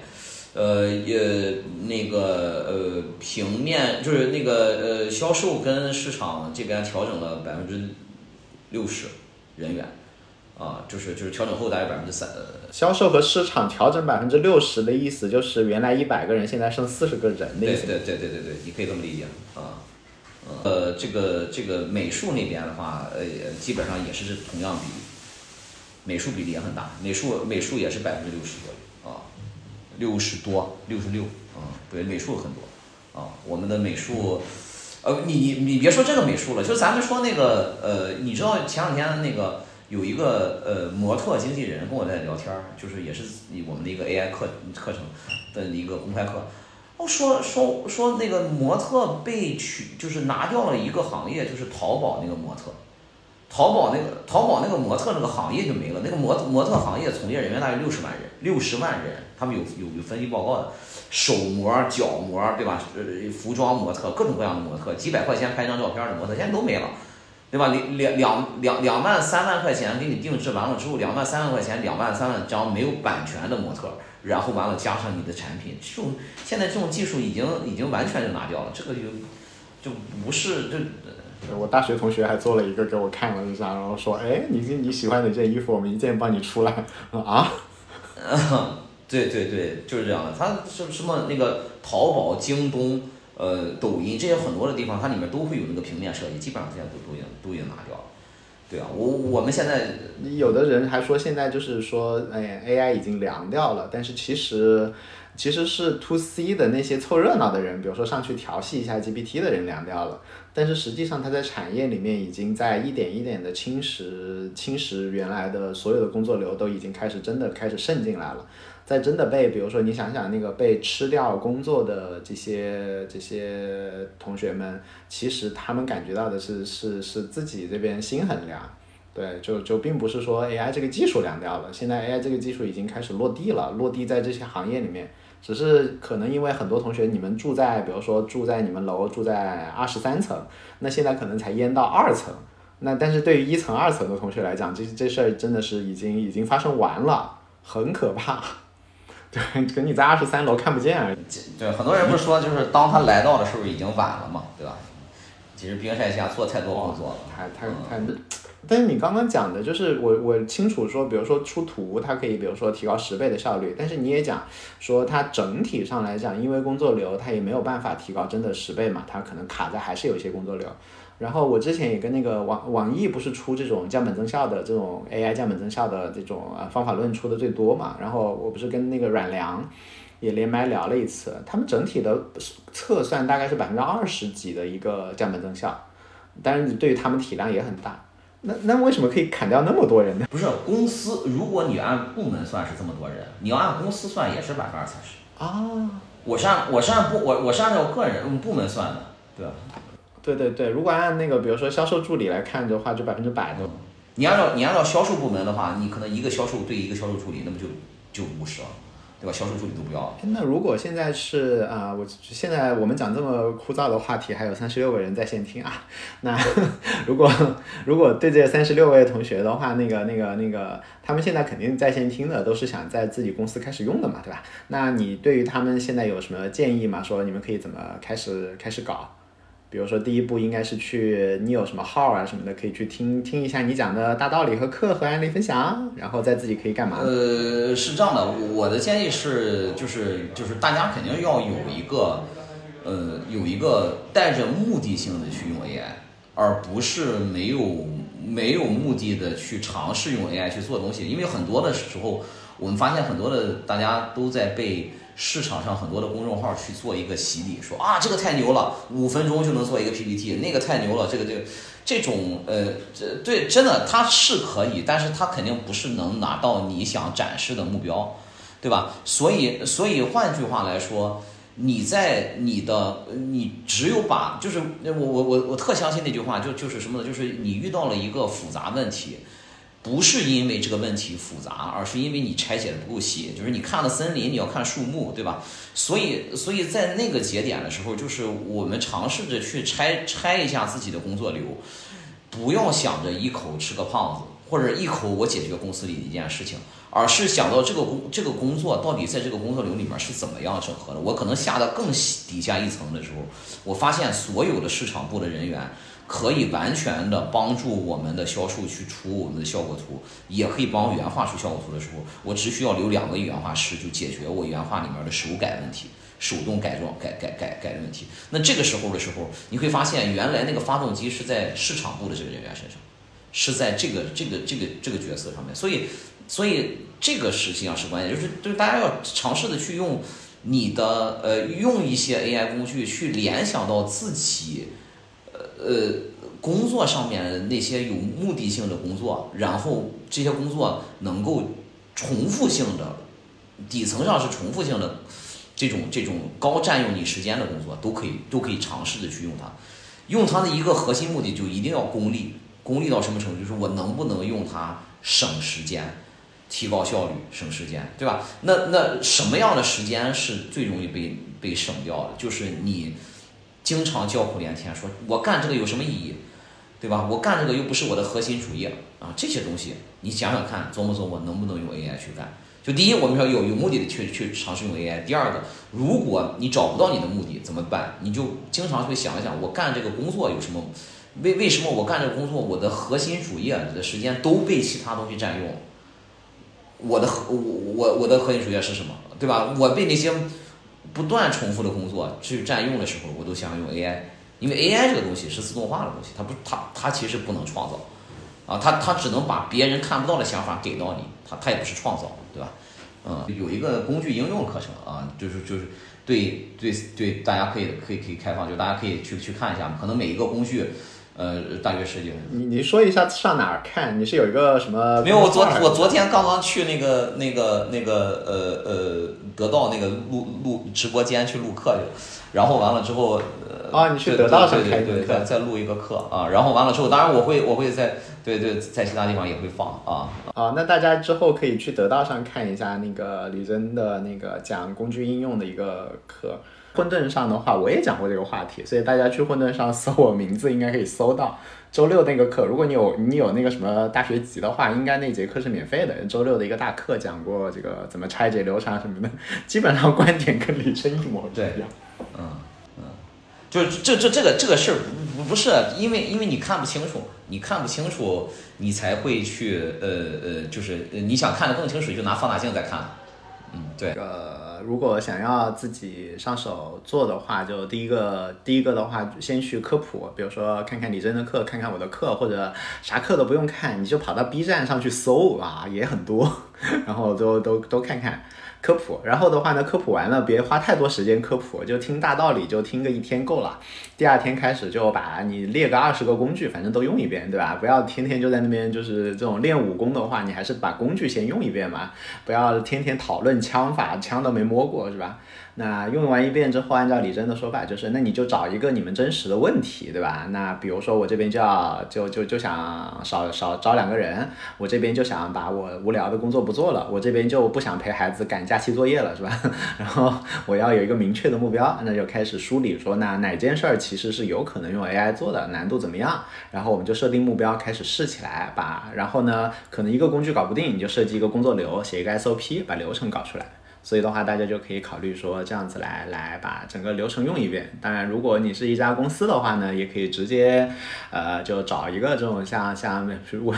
呃也那个呃平面就是那个呃销售跟市场这边调整了百分之六十人员，啊就是就是调整后大概百分之三。销售和市场调整百分之六十的意思就是原来一百个人现在剩四十个人的意思。对对对对对对，你可以这么理解啊。呃这个这个美术那边的话，呃基本上也是同样比例。美术比例也很大，美术美术也是百分之六十左右啊，六十多，六十六啊，对，美术很多啊。我们的美术，呃，你你你别说这个美术了，就咱们说那个呃，你知道前两天那个有一个呃模特经纪人跟我在聊天，就是也是我们的一个 A I 课课程的一个公开课，哦，说说说那个模特被取，就是拿掉了一个行业，就是淘宝那个模特。淘宝那个淘宝那个模特那个行业就没了，那个模模特行业从业人员大约六十万人，六十万人，他们有有有分析报告的，手模、脚模，对吧？呃，服装模特，各种各样的模特，几百块钱拍张照片的模特，现在都没了，对吧？两两两两两万三万块钱给你定制完了之后，两万三万块钱，两万三万张没有版权的模特，然后完了加上你的产品，这种现在这种技术已经已经完全就拿掉了，这个就就不是就。我大学同学还做了一个给我看了一下，然后说：“哎，你你喜欢哪件衣服，我们一件帮你出来。”啊？嗯，对对对，就是这样的。它什什么那个淘宝、京东、呃抖音这些很多的地方，它里面都会有那个平面设计，基本上现在都都已经都已经拿掉了。对啊，我我们现在有的人还说现在就是说，哎 ，A I 已经凉掉了，但是其实。其实是 to C 的那些凑热闹的人，比如说上去调戏一下 G P T 的人凉掉了，但是实际上它在产业里面已经在一点一点的侵蚀侵蚀原来的所有的工作流，都已经开始真的开始渗进来了。在真的被，比如说你想想那个被吃掉工作的这些这些同学们，其实他们感觉到的是是是自己这边心很凉。对，就就并不是说 A I 这个技术凉掉了，现在 A I 这个技术已经开始落地了，落地在这些行业里面。只是可能因为很多同学你们住在，比如说住在你们楼住在二十三层，那现在可能才淹到二层，那但是对于一层二层的同学来讲，这这事儿真的是已经已经发生完了，很可怕。对，可你在二十三楼看不见而已。对，很多人不是说就是当他来到的时候已经晚了嘛，对吧？其实冰山下做太多工作了，太太太。太但是你刚刚讲的就是我我清楚说，比如说出图，它可以比如说提高十倍的效率，但是你也讲说它整体上来讲，因为工作流它也没有办法提高真的十倍嘛，它可能卡在还是有一些工作流。然后我之前也跟那个网网易不是出这种降本增效的这种 A I 降本增效的这种呃方法论出的最多嘛，然后我不是跟那个阮良也连麦聊了一次，他们整体的测算大概是百分之二十几的一个降本增效，当然对于他们体量也很大。那那为什么可以砍掉那么多人呢？不是公司，如果你按部门算是这么多人，你要按公司算也是百分之二三十啊。我是按我是按部我我是按照个人部门算的，对吧？对对对，如果按那个比如说销售助理来看的话，就百分之百的。你按照你按照销售部门的话，你可能一个销售对一个销售助理，那么就就五十了。对吧？销售助理都不要了。那如果现在是啊、呃，我现在我们讲这么枯燥的话题，还有三十六个人在线听啊。那如果如果对这三十六位同学的话，那个那个那个，他们现在肯定在线听的都是想在自己公司开始用的嘛，对吧？那你对于他们现在有什么建议吗？说你们可以怎么开始开始搞？比如说第一步应该是去你有什么号啊什么的，可以去听听一下你讲的大道理和课和案例分享，然后再自己可以干嘛？呃，是这样的，我的建议是，就是就是大家肯定要有一个，呃，有一个带着目的性的去用 A I， 而不是没有没有目的的去尝试用 A I 去做东西，因为很多的时候我们发现很多的大家都在被。市场上很多的公众号去做一个洗礼，说啊这个太牛了，五分钟就能做一个 P P T， 那个太牛了，这个这个这种呃这对真的它是可以，但是它肯定不是能拿到你想展示的目标，对吧？所以所以换句话来说，你在你的你只有把就是我我我我特相信那句话，就就是什么呢？就是你遇到了一个复杂问题，不是因为这个问题复杂，而是因为你拆解的不够细。就是你看了森林，你要看树木，对吧？所以所以在那个节点的时候，就是我们尝试着去拆拆一下自己的工作流，不要想着一口吃个胖子，或者一口我解决公司里的一件事情，而是想到这个工这个工作到底在这个工作流里面是怎么样整合的。我可能下到更底下一层的时候，我发现所有的市场部的人员可以完全的帮助我们的销售去出我们的效果图，也可以帮原画出效果图的时候，我只需要留两个原画师就解决我原画里面的手改问题，手动改装改改改改的问题。那这个时候的时候，你会发现原来那个发动机是在市场部的这个人员身上，是在这个这个这个这个角色上面，所以所以这个实际上是关键，就是就是大家要尝试的去用你的呃用一些 A I 工具去联想到自己呃呃工作上面的那些有目的性的工作，然后这些工作能够重复性的，底层上是重复性的这种这种高占用你时间的工作，都可以都可以尝试的去用它，用它的一个核心目的就一定要功利。功利到什么程度？就是我能不能用它省时间，提高效率，省时间，对吧？那那什么样的时间是最容易被被省掉的？就是你经常叫苦连天，说我干这个有什么意义，对吧？我干这个又不是我的核心主业啊，这些东西你想想看，琢磨琢磨能不能用 A I 去干？就第一，我们说有有目的的去去尝试用 A I。第二个，如果你找不到你的目的怎么办？你就经常会想一想，我干这个工作有什么？为为什么我干这个工作，我的核心主业的时间都被其他东西占用？我的我我我的核心主业是什么，对吧？我被那些不断重复的工作去占用的时候，我都想用 A I， 因为 A I 这个东西是自动化的东西，它不它它其实不能创造啊，它它只能把别人看不到的想法给到你，它它也不是创造，对吧？嗯，有一个工具应用课程啊，就是就是对对对，大家可以可以可以开放，就大家可以去去看一下，可能每一个工具。呃，大约十几分钟。你你说一下上哪儿看？你是有一个什么？没有，我昨我昨天刚刚去那个那个那个呃呃，得到那个录录直播间去录课去，然后完了之后，呃、啊，你去得到上开对对，再再录一个课啊，然后完了之后，当然我会我会在对对在其他地方也会放啊啊，那大家之后可以去得到上看一下那个李真的那个讲工具应用的一个课。混沌上的话，我也讲过这个话题，所以大家去混沌上搜我名字应该可以搜到周六那个课。如果你有你有那个什么大学籍的话，应该那节课是免费的，周六的一个大课讲过这个怎么拆解流程什么的，基本上观点跟李真一模一样。嗯嗯，就是这这这个这个事儿不不是因为因为你看不清楚，你看不清楚，你才会去呃呃，就是你想看得更清楚，就拿放大镜再看。嗯，对。呃如果想要自己上手做的话，就第一个第一个的话，先去科普，比如说看看李真的课，看看我的课，或者啥课都不用看，你就跑到 B 站上去搜啊，也很多，然后都都都看看科普。然后的话呢，科普完了别花太多时间科普，就听大道理，就听个一天够了。第二天开始就把你列个二十个工具，反正都用一遍，对吧？不要天天就在那边就是这种练武功的话，你还是把工具先用一遍嘛，不要天天讨论枪法，枪都没摸过，是吧？那用完一遍之后，按照李真的说法，就是那你就找一个你们真实的问题，对吧？那比如说我这边就要就就就想少少招两个人，我这边就想把我无聊的工作不做了，我这边就不想陪孩子赶假期作业了，是吧？然后我要有一个明确的目标，那就开始梳理说，那哪件事儿其实是有可能用 A I 做的，难度怎么样？然后我们就设定目标，开始试起来吧。然后呢，可能一个工具搞不定，你就设计一个工作流，写一个 S O P， 把流程搞出来。所以的话，大家就可以考虑说这样子来来把整个流程用一遍。当然，如果你是一家公司的话呢，也可以直接，呃，就找一个这种像像我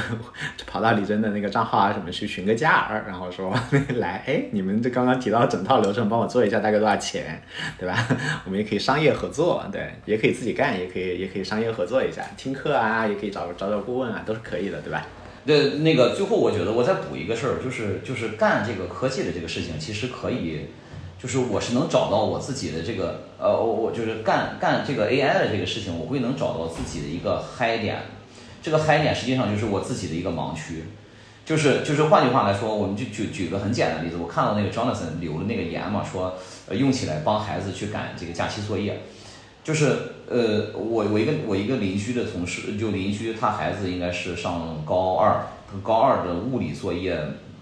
跑到李真的那个账号啊什么去询个价，然后说来，哎，你们这刚刚提到整套流程，帮我做一下，大概多少钱，对吧？我们也可以商业合作，对，也可以自己干，也可以也可以商业合作一下，听课啊，也可以找找找顾问啊，都是可以的，对吧？对，那个最后我觉得我再补一个事儿，就是就是干这个科技的这个事情，其实可以，就是我是能找到我自己的这个呃，我我就是干干这个 A I 的这个事情，我会能找到自己的一个嗨点，这个嗨点实际上就是我自己的一个盲区，就是就是换句话来说，我们就举举个很简单的例子，我看到那个 Jonathan 留的那个言嘛，说、呃、用起来帮孩子去赶这个假期作业，就是呃我我一个我一个邻居的同事，就邻居他孩子应该是上高二，高二的物理作业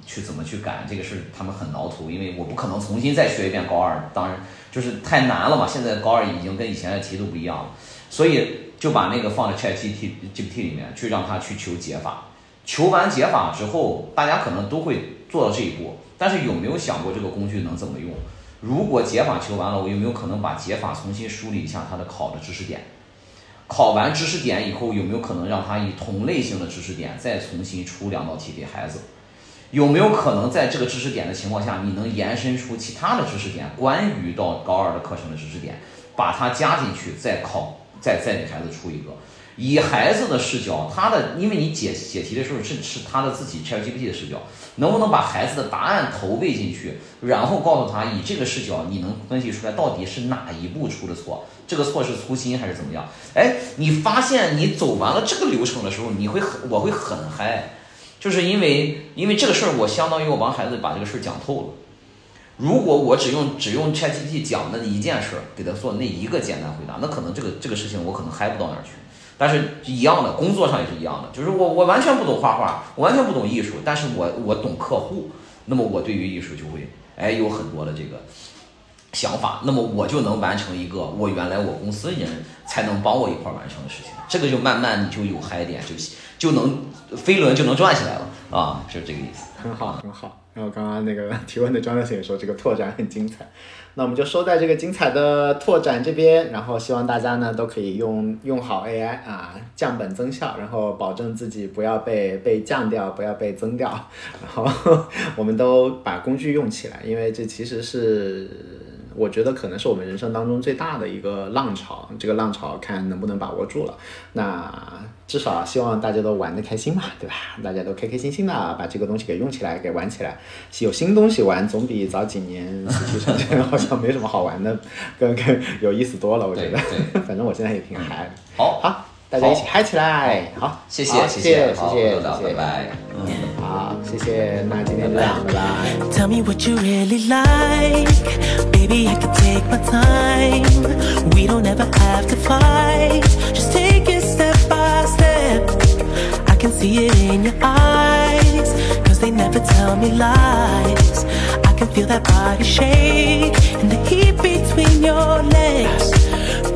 去怎么去赶这个事，他们很挠头，因为我不可能重新再学一遍高二，当然就是太难了嘛，现在高二已经跟以前的题都不一样了，所以就把那个放在 ChatGPT 里面去让他去求解法。求完解法之后，大家可能都会做到这一步，但是有没有想过这个工具能怎么用？如果解法求完了，我有没有可能把解法重新梳理一下它的考的知识点？考完知识点以后，有没有可能让它以同类型的知识点再重新出两道题给孩子？有没有可能在这个知识点的情况下，你能延伸出其他的知识点，关于到高二的课程的知识点，把它加进去，再考，再再给孩子出一个？以孩子的视角，他的因为你解解题的时候是是他的自己 ChatGPT 的视角，能不能把孩子的答案投喂进去，然后告诉他以这个视角你能分析出来到底是哪一步出的错，这个错是粗心还是怎么样？哎，你发现你走完了这个流程的时候，你会很我会很嗨，就是因为因为这个事儿，我相当于我帮孩子把这个事儿讲透了。如果我只用只用 ChatGPT 讲那一件事，给他做那一个简单回答，那可能这个这个事情我可能嗨不到哪儿去。但是一样的，工作上也是一样的，就是我我完全不懂画画，我完全不懂艺术，但是我我懂客户，那么我对于艺术就会哎有很多的这个想法，那么我就能完成一个我原来我公司人才能帮我一块完成的事情，这个就慢慢你就有嗨点，就就能飞轮就能转起来了啊，就是这个意思。很好，很好。然后刚刚那个提问的 Jonathan 也说这个拓展很精彩。那我们就收在这个精彩的拓展这边，然后希望大家呢都可以用用好 A I 啊，降本增效，然后保证自己不要被被降掉，不要被增掉，然后我们都把工具用起来，因为这其实是我觉得可能是我们人生当中最大的一个浪潮，这个浪潮看能不能把握住了。那至少希望大家都玩得开心嘛，对吧？大家都开开心心的把这个东西给用起来，给玩起来。有新东西玩，总比早几年死气沉沉好像没什么好玩的，更更有意思多了。我觉得，反正我现在也挺嗨的。好，好，大家一起嗨起来！好，谢谢，谢谢，谢谢，拜拜。嗯，好，谢谢，那今天就这样，拜拜。I can see it in your eyes, cause they never tell me lies. I can feel that body shake and the heat between your legs.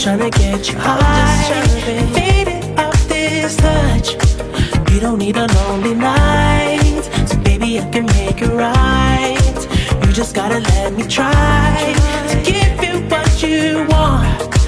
Tryna get you high, faded off this touch. You don't need a lonely night, so baby I can make it right. You just gotta let me try to give you what you want.